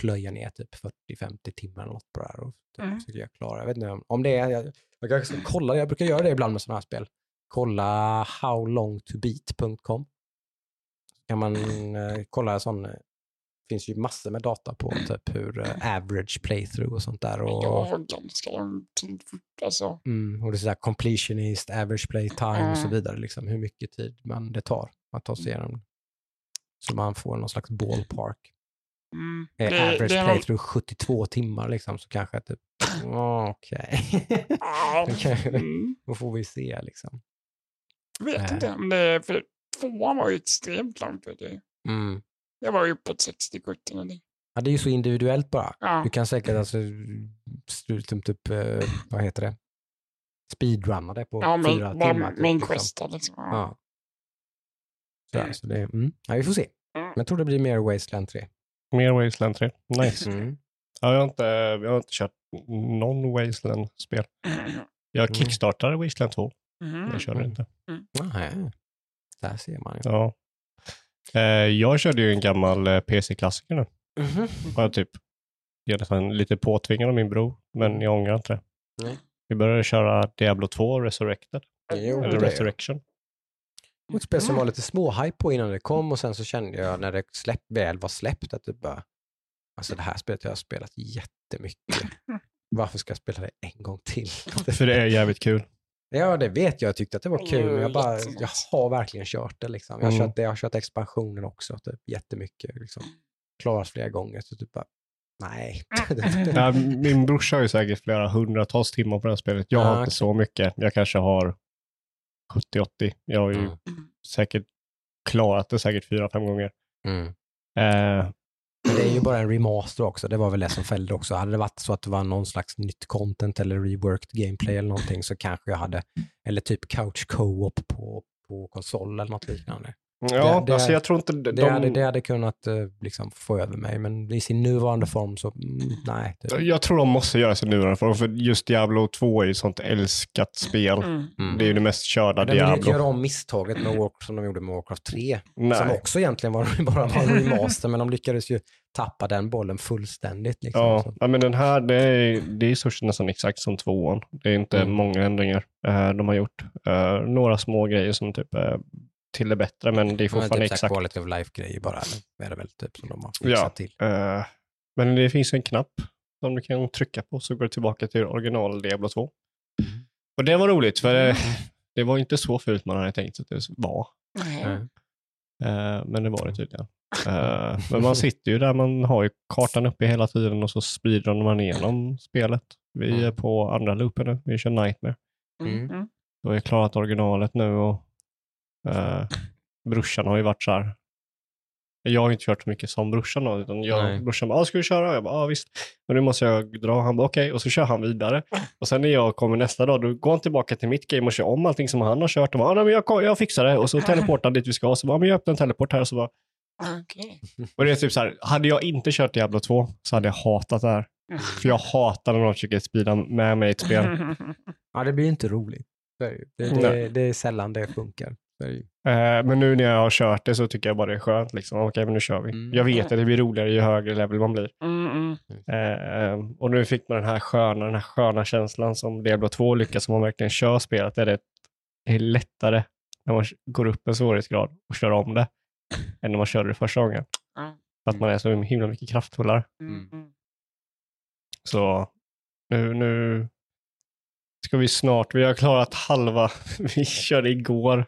plöja ner typ fyrtio till femtio timmar eller något på det här och typ, mm. så jag klarar, jag vet inte om det är, jag, jag kanske ska kolla, jag brukar göra det ibland med sådana här spel, kolla how long to beat dot com kan man eh, kolla en sån. Det finns ju massor med data på typ hur uh, average playthrough och sånt där. Och, jag har ganska lång tid. Alltså. Mm, och det är sådär completionist, average playtime mm. och så vidare. Liksom, hur mycket tid man det tar att ta sig igenom. Så man får någon slags ballpark. Mm. Eh, det, average det playthrough har... sjuttiotvå timmar liksom, så kanske typ okej. Okay. Då får vi se liksom. Jag vet eh. inte om det, för tvåan var ju extremt långt. Mm. Jag var ju på sextio sjuttio någonting. Ja, det är ju så individuellt bara. Ja. Du kan säkert alltså typ, typ vad heter det? Speedrunna det på ja, fyra men, timmar. Typ, main quest liksom. Liksom. Ja. Så, mm. så det, mm. ja, vi får se. Mm. Men jag tror det blir mer Wasteland tre. Mer Wasteland tre. Nice. Mm. Ja, jag har inte jag har inte kört någon Wasteland-spel. Mm. Jag kickstartade Wasteland två. Mm. Jag körde inte. Mm. Nej. Där ser man ju. Ja. Jag körde ju en gammal P C-klassiker nu. Mm-hmm. Och jag typ jag lite påtvingad av min bror, men jag ångrar inte det. Mm. Vi började köra Diablo två Resurrected. Jo, eller Resurrection. Det var ett spel som var lite småhype på innan det kom, och sen så kände jag när det släpp, väl var släppt att det bara, alltså det här spelet jag har spelat jättemycket. Varför ska jag spela det en gång till? För det är jävligt kul. Ja, det vet jag. Jag tyckte att det var kul. Men jag, bara, jag har verkligen kört det. Liksom. Jag, har kört, jag har kört expansionen också. Typ, jättemycket. Liksom. Klarat flera gånger. Så typ bara, nej. Ja, min brorsa har ju säkert flera hundratals timmar på det här spelet. Jag ah, har inte okay. så mycket. Jag kanske har sjuttio åttio. Jag har ju mm. säkert klarat det säkert fyra, fem gånger. Mm. Eh. Men det är ju bara en remaster också. Det var väl det som fällde också. Hade det varit så att det var någon slags nytt content eller reworked gameplay eller någonting, så kanske jag hade, eller typ couch co-op på, på konsol eller något liknande. Ja, det, det, alltså jag tror inte... De... Det, hade, det hade kunnat liksom få över mig, men i sin nuvarande form så nej. Typ. Jag tror de måste göra sin nuvarande form, för just Diablo två är ju sånt älskat spel. Mm. Det är ju det mest körda de, Diablo. De gör om misstaget med Warcraft, som de gjorde med Warcraft tre, nej. Som också egentligen var bara en remaster, men de lyckades ju tappa den bollen fullständigt. Liksom. Ja, ja, men den här, det är, det är i stort sett nästan exakt som tvåan. Det är inte mm. många ändringar eh, de har gjort. Eh, några små grejer som typ... Eh, till det bättre, men det är fortfarande exakt. Ja, det är exakt quality of life-grejer bara, eller är det väl typ som de har fixat ja, till. Uh, men det finns en knapp som du kan trycka på, så går du tillbaka till original Diablo två. Mm. Och det var roligt, för mm. det var inte så fult man hade tänkt att det var. Mm. Uh, men det var det tydligen. Uh, men man sitter ju där, man har ju kartan uppe hela tiden och så sprider man igenom spelet. Vi mm. är på andra loopen nu, vi kör Nightmare. Mm. Då har jag klarat originalet nu och Uh, brorsan har ju varit så här. Jag har inte kört så mycket som brorsan då, utan jag, brorsan bara, ah, ska vi köra? Och jag bara, ah, visst. Men nu måste jag dra. Han bara, okej. Okay. Och så kör han vidare. Och sen när jag kommer nästa dag, då går han tillbaka till mitt game och kör om allting som han har kört. Och bara, ah, nej, men jag, jag fixar det. Och så teleportar dit vi ska. Och så bara, ah, men jag öppnar en teleport här. Och så bara, okej. Okay. Och det är typ så här, hade jag inte kört Diablo två så hade jag hatat det här. För jag hatar när de försöker spela med mig i ett spel. Ja, det blir inte roligt. Det är, det, det, det är sällan det funkar. Uh, men nu när jag har kört det så tycker jag bara det är skönt liksom. Okej, okay, men nu kör vi. Mm. Jag vet att det blir roligare ju högre level man blir. Mm. Uh, um, och nu fick man den här sköna, den här sköna känslan som Diablo två lyckas, som man verkligen kör spelet. Det är, det, det är lättare när man går upp en svårighetsgrad och kör om det än när man körde det första gången. Mm. För att man är så himla mycket kraftfullare. Mm. Så nu... nu ska vi snart, vi har klarat halva, vi körde igår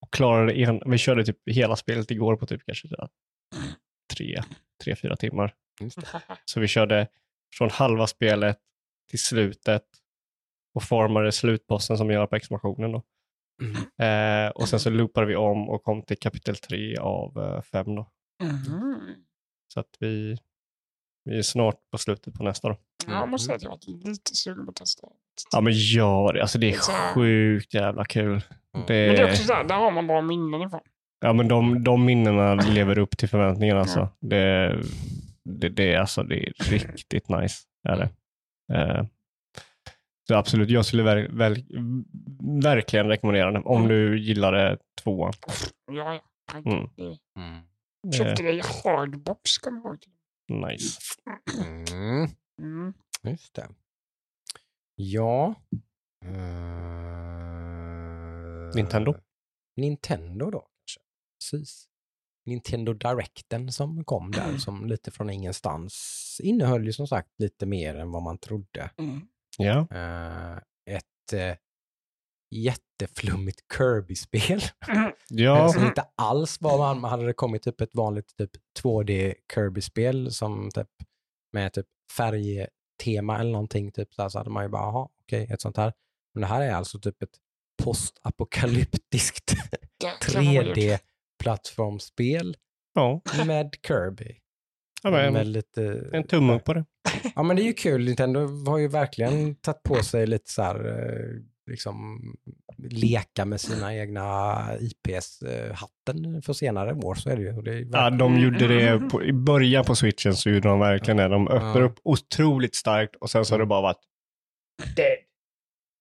och klarade en, vi körde typ hela spelet igår på typ kanske tre, tre, fyra timmar. Så vi körde från halva spelet till slutet och formade slutbossen som gör på expansionen då. Mm. Eh, och sen så loopade vi om och kom till kapitel tre av fem då. Mm. Så att vi, vi är snart på slutet på nästa då. Mm. Jag måste säga att jag var lite sugen på att testa. Ja men ja, det, alltså det är sjukt jävla kul. Mm. Det... Men det är också sådär, där har man bara minnen ifrån. Ja men de, de minnena lever upp till förväntningarna alltså. Mm. Det, det, det, alltså. Det är riktigt nice. Är det. Eh. Så absolut, jag skulle ver- ver- verkligen rekommendera den. Om mm. du gillade tvåan. Ja, jag mm. mm. köpte det i hardbox, kan jag ihåg. Nice. Mm. Mm. Just det. Ja. Uh... Nintendo. Nintendo då. Precis. Nintendo Directen som kom där, mm. som lite från ingenstans innehöll ju som sagt lite mer än vad man trodde. Mm. Ja. Uh, ett uh, jätteflummigt Kirby-spel. Ja. Som inte alls var man, man hade kommit typ ett vanligt typ två D Kirby-spel som typ med typ färgtema eller någonting typ så, så hade man ju bara aha, okej, okay, ett sånt här. Men det här är alltså typ ett postapokalyptiskt tre D-plattformsspel ja. Med Kirby. Ja, men, med lite, en tumme på det. Ja, men det är ju kul. Nintendo har ju verkligen tagit på sig lite så här liksom leka med sina egna I P S-hatten för senare år, så är det ju. Det är verkligen... Ja, de gjorde det på, i början på Switchen så gjorde de verkligen det. De öppnar upp otroligt starkt och sen så har det bara varit dead.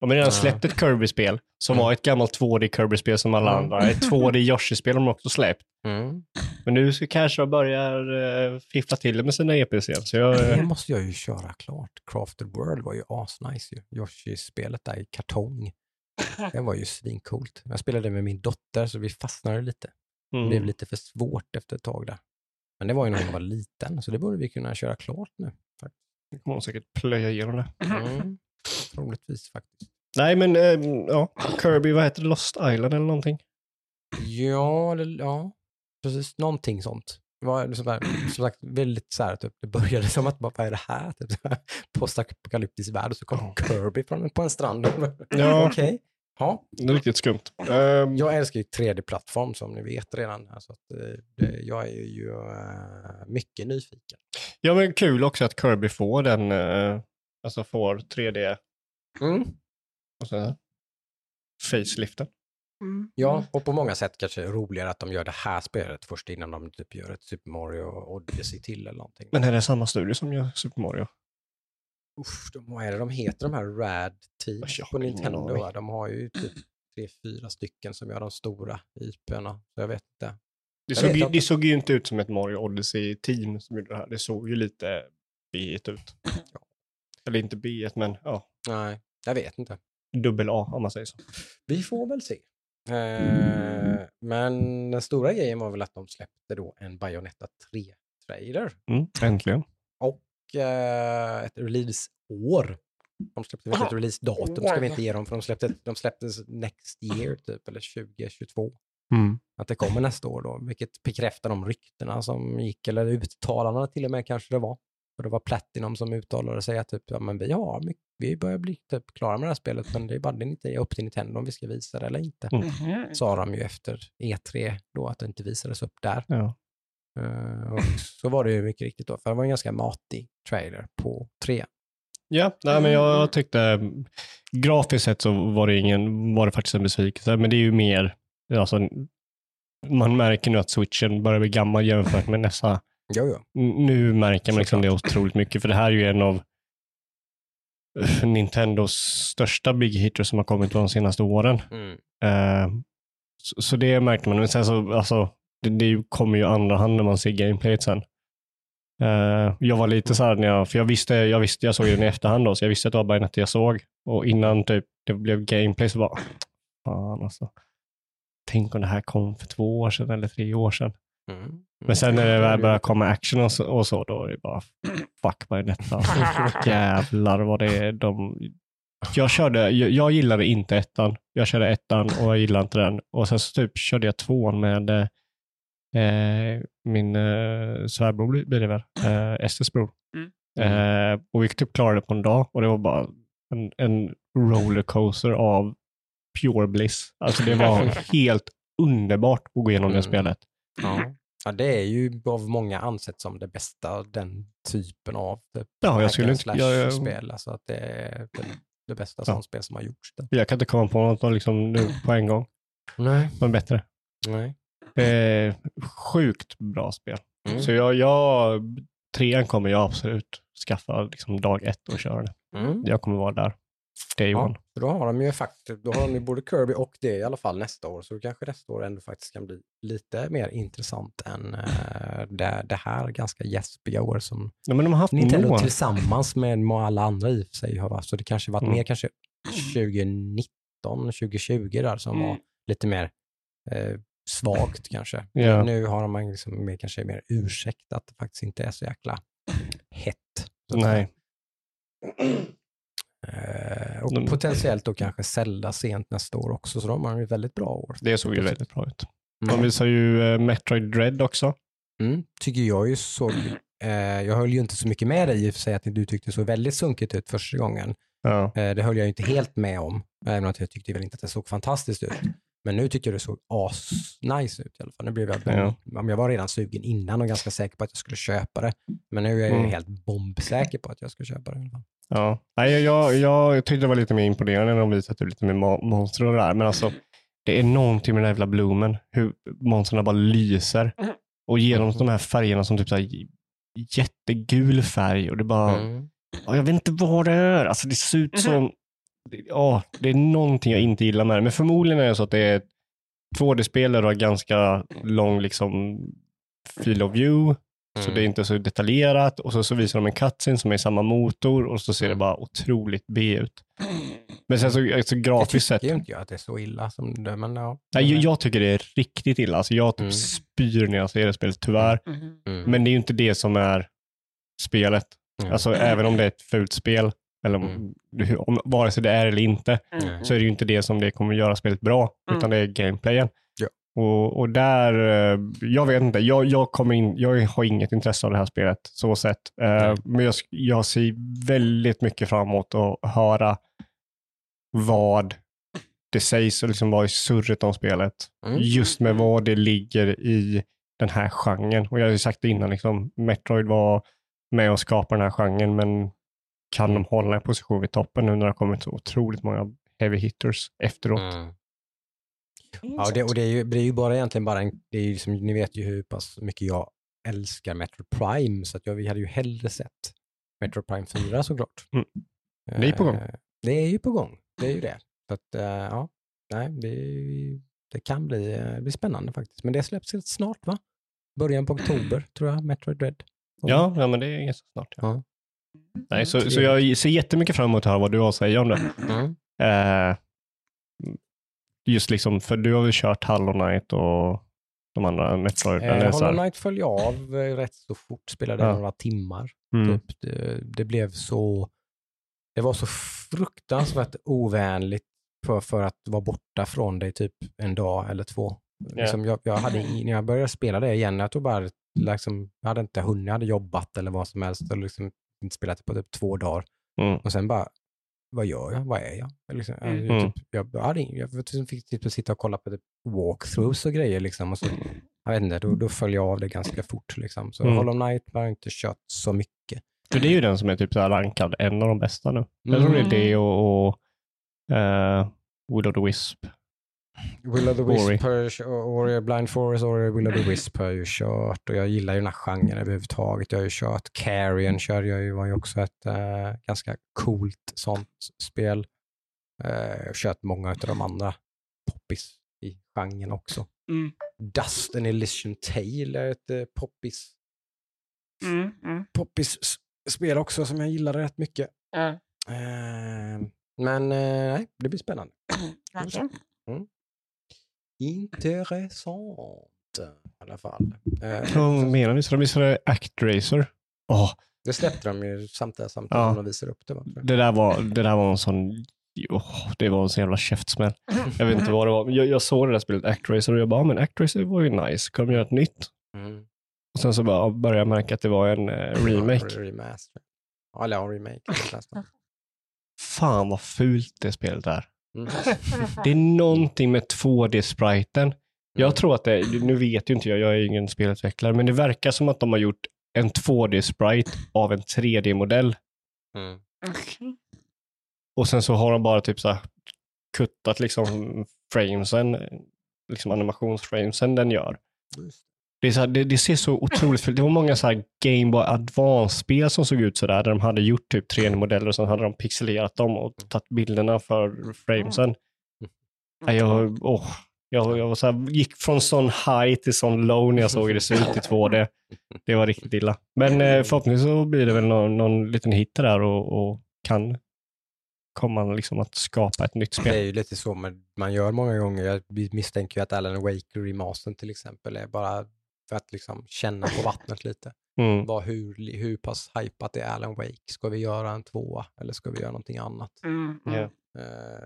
De har redan släppt ett Kirby-spel som var ett gammalt två D Kirby-spel som alla andra. Ett två D Yoshi-spel de också släppt. Mm. Men nu så kanske jag börjar uh, fiffla till med sina E P C. Så jag, uh... det måste jag ju köra klart. Crafted World var ju asnice ju. Yoshi-spelet där i kartong. Det var ju svincoolt. Jag spelade med min dotter så vi fastnade lite. Mm. Det blev lite för svårt efter ett tag där. Men det var ju när hon var liten så det borde vi kunna köra klart nu. Det kommer säkert plöja igenom det. Mm. Troligtvis faktiskt. Nej men, um, ja. Kirby, vad heter det? Lost Island eller någonting? Ja, det, ja. Precis, någonting sånt. Det var som, där, som sagt väldigt så här, typ, det började som att bara, vad är det här? Typ, postapokalyptisk värld och så kom oh. Kirby från, på en strand. Ja, okay. Ja. Det är riktigt skumt. Um... Jag älskar ju tre D-plattform som ni vet redan. Alltså att, det, jag är ju uh, mycket nyfiken. Ja, men kul också att Kirby får den, uh, alltså får tre D mm. och så här faceliften. Mm. Ja, och på många sätt kanske är det roligare att de gör det här spelet först innan de typ gör ett Super Mario Odyssey till eller någonting. Men är det samma studio som gör Super Mario? Uff, de, vad är det de heter? De här Rad Team på Nintendo. De har ju typ tre, fyra stycken som gör de stora I P-erna. Jag vet inte. Det såg, vet ju, det såg ju inte ut som ett Mario Odyssey team som gjorde det här. Det såg ju lite B-et ut. Ja. Eller inte B-et, men ja. Nej, jag vet inte. Dubbel A om man säger så. Vi får väl se. Mm. Eh, men den stora grejen var väl att de släppte då en Bayonetta tre-trailer. Mm, äntligen. Och eh, ett release-år. De släppte väl ett release-datum, ska vi inte ge dem, för de släppte de släpptes next year typ, eller tjugo tjugotvå. Mm. Att det kommer nästa år då, vilket bekräftar de ryktena som gick, eller uttalarna till och med kanske det var. För det var Platinum som uttalade sig att typ, ja, men vi har mycket, vi börjar bli typ klara med det här spelet, men det är bara inte upp till Nintendo om vi ska visa det eller inte. Mm. Sa de ju efter E tre då att det inte visades upp där. Ja. Uh, och så var det ju mycket riktigt då, för det var en ganska matig trailer på tre. Ja, nej, men jag tyckte grafiskt sett så var det, ingen, var det faktiskt en besvikelse, men det är ju mer, alltså, man märker nu att Switchen börjar bli gammal jämfört med nästa. Jo, jo. Nu märker man liksom det otroligt mycket, för det här är ju en av Nintendos största big hits som har kommit de senaste åren. Mm. Uh, så, så det märkte man. Men sen så, alltså, det, det kommer ju andra hand när man ser gameplayet sen. Uh, jag var lite så här, när jag, för jag visste, jag visste, jag såg den i efterhand då, så jag visste att det var bara att jag såg. Och innan typ, det blev gameplay så bara, fan alltså. Tänk om det här kom för två år sedan eller tre år sedan. Mm. Men sen när det väl börjar komma action och så, och så då är det bara fuck by detta. Jävlar vad det är. De, jag körde, jag, jag gillade inte ettan. Jag körde ettan och jag gillade inte den. Och sen så typ körde jag tvåan med eh, min eh, svärbror blir det väl. Eh, Estes bror. Mm. Eh, och vi typ klarade det på en dag och det var bara en, en rollercoaster av pure bliss. Alltså det var helt underbart att gå igenom mm. det spelet. Ja. Ja, det är ju av många ansett som det bästa, den typen av typ, ja, jag skulle inte, jag, jag, spel. Alltså att det är det, det bästa ja. Spel som har gjorts. Det. Jag kan inte komma på något liksom, nu på en gång. Nej. Men bättre. Nej. Eh, sjukt bra spel. Mm. Så jag, jag trean kommer jag absolut skaffa liksom, dag ett och köra det. Mm. Jag kommer vara där. Day ja, one. Då har de ju faktiskt, då har de ju både Kirby och det i alla fall nästa år, så kanske nästa år ändå faktiskt kan bli lite mer intressant än äh, det, det här ganska gäspiga år som ja, men de har haft Nintendo år. Tillsammans med alla andra i sig har varit, så det kanske varit mm. mer kanske tjugonitton, tjugotjugo där som mm. var lite mer eh, svagt kanske. Yeah. Men nu har man liksom mer, kanske mer ursäkt att det faktiskt inte är så jäkla hett. Så nej. Och de, potentiellt då kanske sälja sent nästa år också, så de har ju väldigt bra år. Det såg ju väldigt bra ut. Mm. De visar ju eh, Metroid Dread också. Mm, tycker jag ju såg eh, jag höll ju inte så mycket med dig i och för sig att du tyckte så väldigt sunkigt ut första gången. Ja. Eh, det höll jag ju inte helt med om, även att jag tyckte väl inte att det såg fantastiskt ut. Men nu tycker jag det såg as nice ut i alla fall. Nu blev jag, ja. jag var redan sugen innan och ganska säker på att jag skulle köpa det. Men nu är jag ju mm. helt bombsäker på att jag ska köpa det i alla fall. Ja, nej, jag, jag, jag tyckte det var lite mer imponerande när de visade att det är lite mer monster och det där. Men alltså, det är någonting med den här jävla bloomen. Hur monsterna bara lyser. Och genom de här färgerna som typ så här jättegul färg. Och det bara, mm. jag vet inte vad det är. Alltså det ser ut som, ja, det är någonting jag inte gillar med det. Men förmodligen är det så att det är två D-spel och har ganska lång liksom field of view. Mm. Så det är inte så detaljerat. Och så, så visar de en cutscene som är samma motor. Och så ser det bara otroligt B ut. Men sen så, så grafiskt sett... Jag tycker inte jag att det är så illa som det. Men ja. Nej, jag, jag tycker det är riktigt illa. Alltså jag typ mm. spyr när jag ser det spelet, tyvärr. Mm. Mm. Men det är ju inte det som är spelet. Mm. Alltså även om det är ett fult spel. Eller om, mm. om, vare sig det är eller inte. Mm. Så är det ju inte det som det kommer göra spelet bra. Mm. Utan det är gameplayen. Ja. Och, och där, jag vet inte, jag, jag, kommer in, jag har inget intresse av det här spelet, så sett. Mm. Men jag, jag ser väldigt mycket framåt och höra vad det sägs och liksom vad är surret om spelet. Mm. Just med vad det ligger i den här genren. Och jag har ju sagt det innan, liksom, Metroid var med och skapade den här genren, men kan de hålla en position vid toppen nu när det har kommit så otroligt många heavy hitters efteråt? Mm. Ja, det, och det är, ju, det är ju bara egentligen bara en, det är ju som, ni vet ju hur pass mycket jag älskar Metroid Prime, så att jag, vi hade ju hellre sett Metroid Prime fyra såklart. Mm. Det är på gång. Det är ju på gång, det är ju det. Så att, ja, nej, det, det kan bli, bli spännande faktiskt. Men det släpps helt snart, va? Början på oktober, tror jag, Metroid Dread. Ja, ja, men det är ganska snart. Ja. Ja. Nej, så, så jag ser jättemycket fram emot att höra vad du har att säga om det. Mm. Eh, Just liksom, för du har väl kört Hollow Knight och de andra Metroid. Eh, Hollow Knight följde jag av rätt så fort, spelade ja. några timmar. Mm. Typ. Det, det blev så, det var så fruktansvärt ovänligt för, för att vara borta från dig typ en dag eller två. Yeah. Liksom jag, jag hade, när jag började spela det igen, jag tog bara, liksom, jag hade inte hunnit, jag hade jobbat eller vad som helst och liksom inte spelat det på typ två dagar. Mm. Och sen bara, vad gör jag? Vad är jag? Liksom, mm. jag, typ, jag, jag, jag, jag fick typ sitta och kolla på walkthroughs och grejer. Liksom, och så, jag vet inte, då, då följer jag av det ganska fort. Liksom. Så mm. Hollow Knight har inte kört så mycket. För det är ju den som är typ så här rankad, en av de bästa nu. Jag tror mm. det är det och, och uh, Will of the Wisp. Will of the Wisp har, or Blind Forest och Will of the Wisp har ju kört, och jag gillar ju den här genren överhuvudtaget. Jag har ju kört Carrion, kör jag ju, var ju också ett äh, ganska coolt sånt spel. Äh, jag har kört många av de andra poppis i genren också. Mm. Dust and Elysian Tale är ett äh, poppis mm, mm. poppis spel också som jag gillar rätt mycket. Mm. Äh, men äh, nej, det blir spännande. Mm. Intressant i alla fall. Vad menar vi? Så de visade Actraiser. Oh. Det släppte de ju samtidigt som ja. de visade upp det. Va? Det, där var, det där var en sån oh, det var en sån jävla käftsmäll. Jag vet inte vad det var. Jag, jag såg det där spelet Actraiser och jag bara, men Actraiser var ju nice. Kan de göra ett nytt? Mm. Och sen så bara, började jag märka att det var en eh, remake. Ja, remaster. Ja, eller en remake. fan vad fult det spelet är. Mm. Det är någonting med två D-spriten. Jag mm. tror att det, nu vet ju inte jag, jag är ju ingen spelutvecklare, men det verkar som att de har gjort en två D-sprite av en tre D-modell. Mm. Okay. Och sen så har de bara typ så här kuttat liksom framesen, liksom animationsframesen den gör. Det, är så här, det, det ser så otroligt för det var många så här Game Boy Advance-spel som såg ut så där, där de hade gjort typ tre D-modeller och sen hade de pixelerat dem och tagit bilderna för framesen. Mm. Jag, åh, jag, jag var så här, gick från sån high till sån low när jag såg det så ut i två D. Det var riktigt illa. Men eh, förhoppningsvis så blir det väl någon, någon liten hit där och, och kan kommer liksom att skapa ett nytt spel. Det är ju lite så man, man gör många gånger. Jag misstänker ju att Alan Wake remastern till exempel är bara för att liksom känna på vattnet lite. Mm. Bara hur, hur pass hypat är Alan Wake? Ska vi göra en tvåa eller ska vi göra någonting annat? Mm. Mm.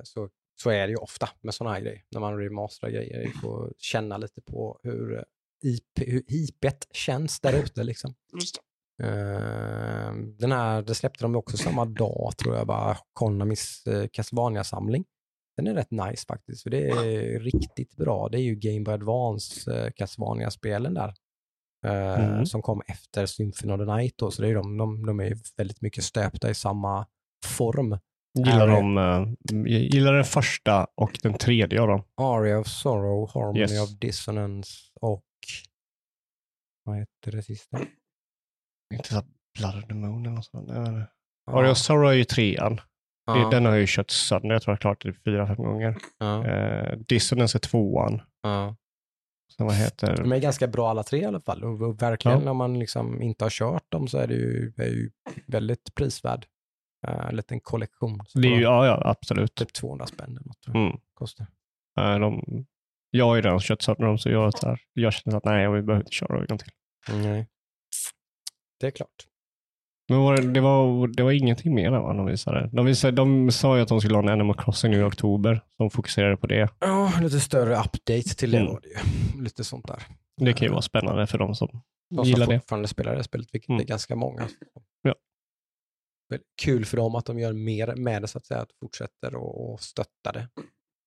Så, så är det ju ofta med sådana här grejer. När man remasterar grejer får känna lite på hur, I P, hur I P-et känns där ute liksom. Uh, den här, det släppte de också samma dag tror jag var Konamis uh, Castlevania-samling. Den är rätt nice faktiskt för det är riktigt bra. Det är ju Game Boy Advance uh, Castlevania-spelen där uh, mm. som kom efter Symphony of the Night då, så det är de, de, de är väldigt mycket stöpta i samma form. Gillar de, uh, gillar den första och den tredje av dem. Aria of Sorrow, Harmony yes. of Dissonance och vad heter det sista? Inte så Blood Moon eller något sånt. Ja. Aria of Sorrow är ju trean. Ja. Den har ju kört sönder. Jag tror jag har klart det fyra, fem gånger. Ja. Eh, Dissonance är tvåan. Ja. Så vad heter... De är ganska bra alla tre i alla fall. Och, och verkligen ja. Om man liksom inte har kört dem så är det ju, är ju väldigt prisvärd. Eh, en liten kollektion. Det är ju, ja, ja, absolut. Typ tvåhundra spänn eller något. Mm. Kostar. Eh, de, jag har ju redan kört sönder dem så jag, här, jag känner att nej, jag behöver inte köra dem till. Nej. Det är klart. Men var det, det, var, det var ingenting mer än vad de visade. De, visade, de sa ju att de skulle ha en Animal Crossing nu i oktober. De fokuserade på det. Ja, oh, lite större update till mm. det. Lite sånt där. Det kan ju vara spännande för de som de gillar som det. De som fortfarande spelar det spelet, vilket mm. är ganska många. Ja. Kul för dem att de gör mer med det så att säga. Att fortsätter och, och stötta det.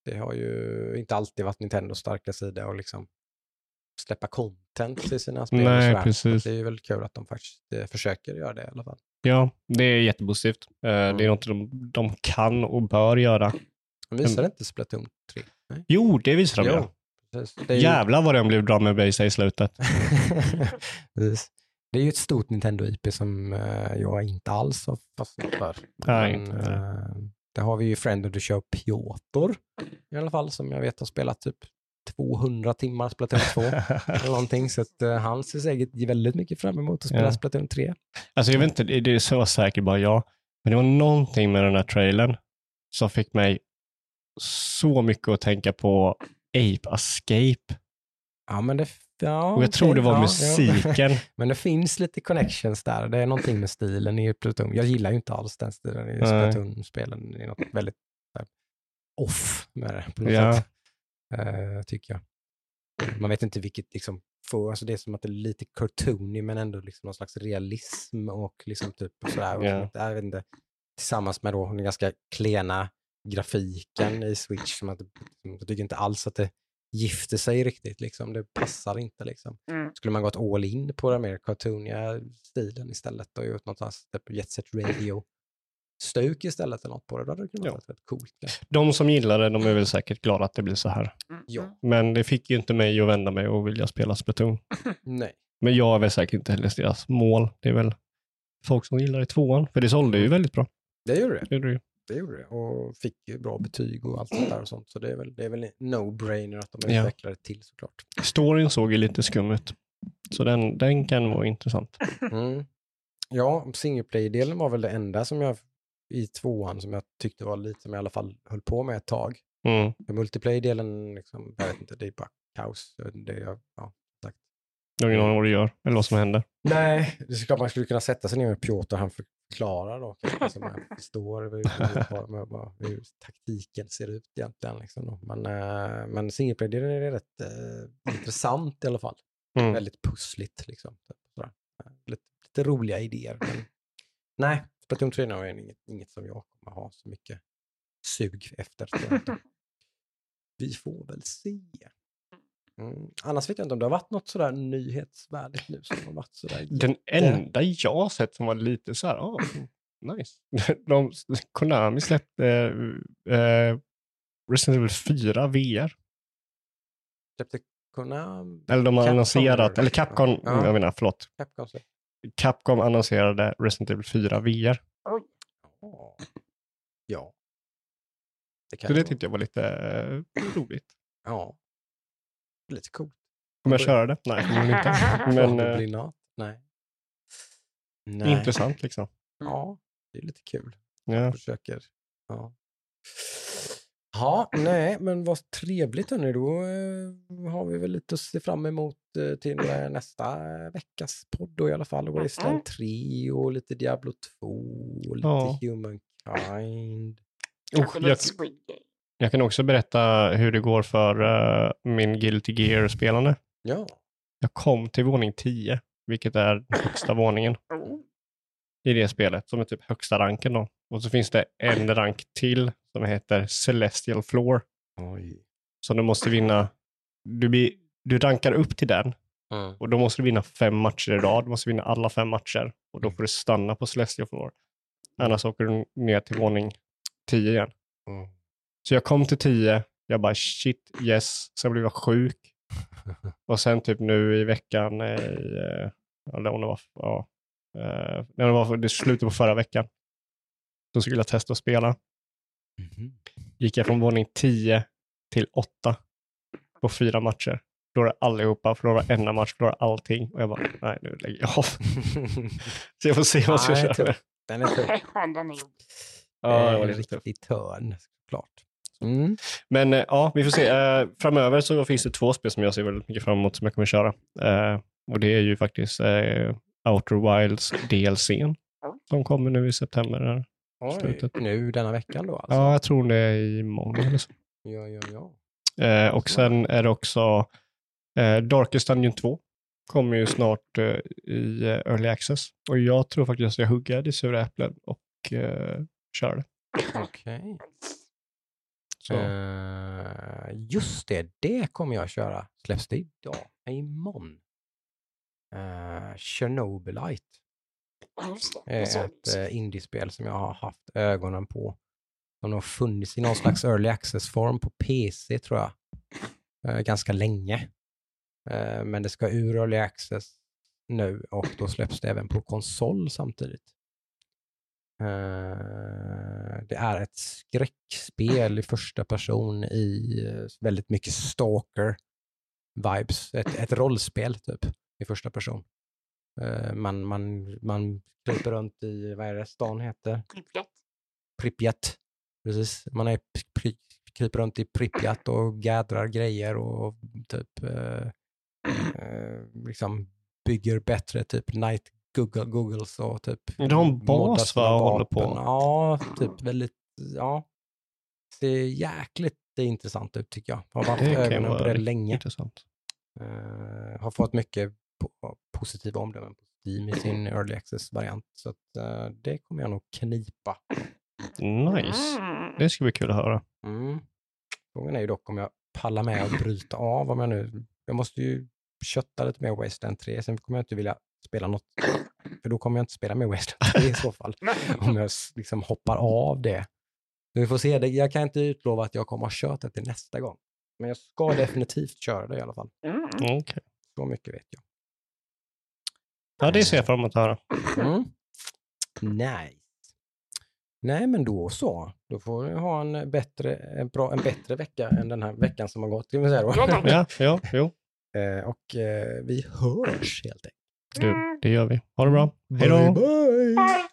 Det har ju inte alltid varit Nintendos starka sida och liksom släppa content i sina spel. Nej, precis. Det är ju väl kul att de faktiskt försöker göra det i alla fall. Ja, det är jättepositivt. Mm. Det är något de, de kan och bör göra. De visar inte Splatoon tre? Nej. Jo, det visar de jo. Det är ju... Jävlar vad de blev bra med Blaze i slutet. Det är ju ett stort Nintendo-I P som jag inte alls har fastnat för. Nej, men, inte. Äh, där har vi ju Friend of the Show Piotr i alla fall som jag vet har spelat typ tvåhundra timmar Splatoon två eller någonting, så att uh, han ser säkert väldigt mycket fram emot att spela ja. Splatoon tre. Alltså jag vet inte, det är så säkert bara jag, men det var någonting med den här trailern som fick mig så mycket att tänka på Ape Escape. Ja, men det, ja, och jag tror det var ja, musiken. Ja. Men det finns lite connections där, det är någonting med stilen i Splatoon. Jag gillar ju inte alls den stilen i Splatoon-spelen, det är något väldigt där, off med det på något ja. Sätt. Uh, tycker jag. Man vet inte vilket liksom får, alltså det är som att det är lite cartoony men ändå liksom någon slags realism och liksom typ sådär och yeah. jag vet inte, tillsammans med då den ganska klena grafiken i Switch som att jag tycker inte alls att det gifter sig riktigt liksom, det passar inte liksom. Mm. Skulle man gått all in på den mer cartooniga stilen istället och gjort något slags typ Jet Set Radio stök istället eller något på det. Då hade det kunnat vara rätt coolt. Ja. De som gillar det, de är väl säkert glada att det blir så här. Ja. Men det fick ju inte mig att vända mig och vilja spela Splatoon. Nej. Men jag är väl säkert inte heller deras mål. Det är väl folk som gillar i tvåan. För det sålde ju väldigt bra. Det gjorde det. Det gjorde det. Det gjorde det. Och fick ju bra betyg och allt sånt där och sånt. Så det är väl, det är väl no-brainer att de utvecklar det ja. Till såklart. Storyn såg ju lite skum ut. Så den, den kan vara intressant. Mm. Ja, singleplay-delen var väl det enda som jag i tvåan som jag tyckte var lite som jag i alla fall höll på med ett tag. Mm. Multiplayer-delen, liksom, jag vet inte, det är bara kaos. Det är, ja, tack. Jag har ingen aning vad du gör, eller vad som händer. Nej, det är klart man skulle kunna sätta sig ner med Piotr, han förklarar då, kanske, som man förstår hur, hur taktiken ser ut egentligen. Liksom, då. Men, äh, men singleplayer-delen är rätt äh, intressant i alla fall. Mm. Väldigt pussligt, liksom. Sådär. Lite, lite roliga idéer. Men, nej. Splatoon tre är inget, inget som jag ha så mycket sug efter. Vi får väl se. Mm. Annars vet jag inte om det har varit något sådär nyhetsvärdigt nu som har varit sådär. Den enda jag sett som var lite så här, åh, oh, nice. De, Konami släppte eh, Resident Evil fyra V R. Släppte Konami? Eller de har Capcom annonserat, eller Capcom, ja. jag menar, förlåt. Capcom, Capcom annonserade Resident Evil fyra V R. Oj. Oh. Ja. Det kan så det vara. Tyckte jag var lite eh, roligt. Ja. Lite coolt. Kommer jag köra det? Nej, kommer inte. Men, det blir något. Nej. Nej. Intressant liksom. Ja, det är lite kul. Ja. Försöker. Ja. Ja, nej, men vad trevligt nu. Då har vi väl lite att se fram emot till nästa veckas podd i alla fall. Wasteland tre och lite Diablo två och lite ja. Humankind. Och jag... Jag kan också berätta hur det går för uh, min Guilty Gear-spelande. Ja. Jag kom till våning tio, vilket är högsta våningen i det spelet, som är typ högsta ranken då. Och så finns det en rank till som heter Celestial Floor. Oj. Så du måste vinna, du, blir, du rankar upp till den mm. och då måste du vinna fem matcher i rad. Du måste vinna alla fem matcher och då får du stanna på Celestial Floor. Annars åker du ner till våning tio igen. Mm. Så jag kom till tio, jag bara shit, yes, sen blev jag sjuk. Och sen typ nu i veckan, i, eller om det var, ja, när det var det slutet på förra veckan, så skulle jag testa att spela. Mm-hmm. Gick jag från våning tio till åtta på fyra matcher. Förlorade allihopa, förlorade ena match, förlorade allting. Och jag bara, nej nu lägger jag av. Så jag får se vad jag ska nej, köra. Den är tuff. Ja, det var en riktig törn, klart. Mm. Men äh, ja, vi får se. Äh, framöver så finns det två spel som jag ser väldigt mycket fram emot som jag kommer köra. Äh, och det är ju faktiskt äh, Outer Wilds D L C-en som kommer nu i september. Här, Oj, slutet. Nu denna veckan då alltså? Ja, jag tror det är i måndag eller så. Ja, ja, ja. Äh, och sen är det också äh, Darkest Dungeon två kommer ju snart äh, i Early Access. Och jag tror faktiskt att jag huggar i sura äpplen och äh, kör det. Okej. Okay. Uh, just det, det kommer jag köra. Släpps det idag? Imorgon. Uh, Chernobylite. Är ett uh, indiespel som jag har haft ögonen på. De har funnits i någon slags early access-form på P C tror jag. Uh, ganska länge. Uh, men det ska ur early access nu och då släpps det även på konsol samtidigt. Uh, det är ett skräckspel i första person i uh, väldigt mycket stalker vibes, ett, ett rollspel typ i första person. Uh, man man man kryper runt i, vad är det stan heter? Pripyat. Pripyat. Precis. Man är pri, kryper runt i Pripyat och gädrar grejer och typ uh, uh, liksom bygger bättre typ night Google, Google så typ. De har en bas vad håller på. Ja, typ väldigt, ja. Det är jäkligt det är intressant ut tycker jag. Har varit ögonen på det länge. Intressant. Uh, har fått mycket po- positiva omdömen på Steam i sin early access-variant. Så att, uh, det kommer jag nog knipa. Nice. Det ska bli kul att höra. Mm. Frågan är ju dock om jag pallar med att bryta av. Om jag, nu, jag måste ju kötta lite mer Wasteland tre. Sen kommer jag inte vilja spela något, för då kommer jag inte spela med Wasteland tre i så fall, om jag liksom hoppar av det. Vi får se det, jag kan inte utlova att jag kommer att köra det till nästa gång, men jag ska definitivt köra det i alla fall. Mm. Okej. Okay. Så mycket vet jag. Ja, det ser jag fram emot att höra. Mm. Nej. Nej, men då så. Då får vi ha en bättre, en bra, en bättre vecka än den här veckan som har gått. Kan vi säga då? Ja, ja, jo. Och eh, vi hörs helt enkelt. Du, det gör vi. Ha det bra. Hej då!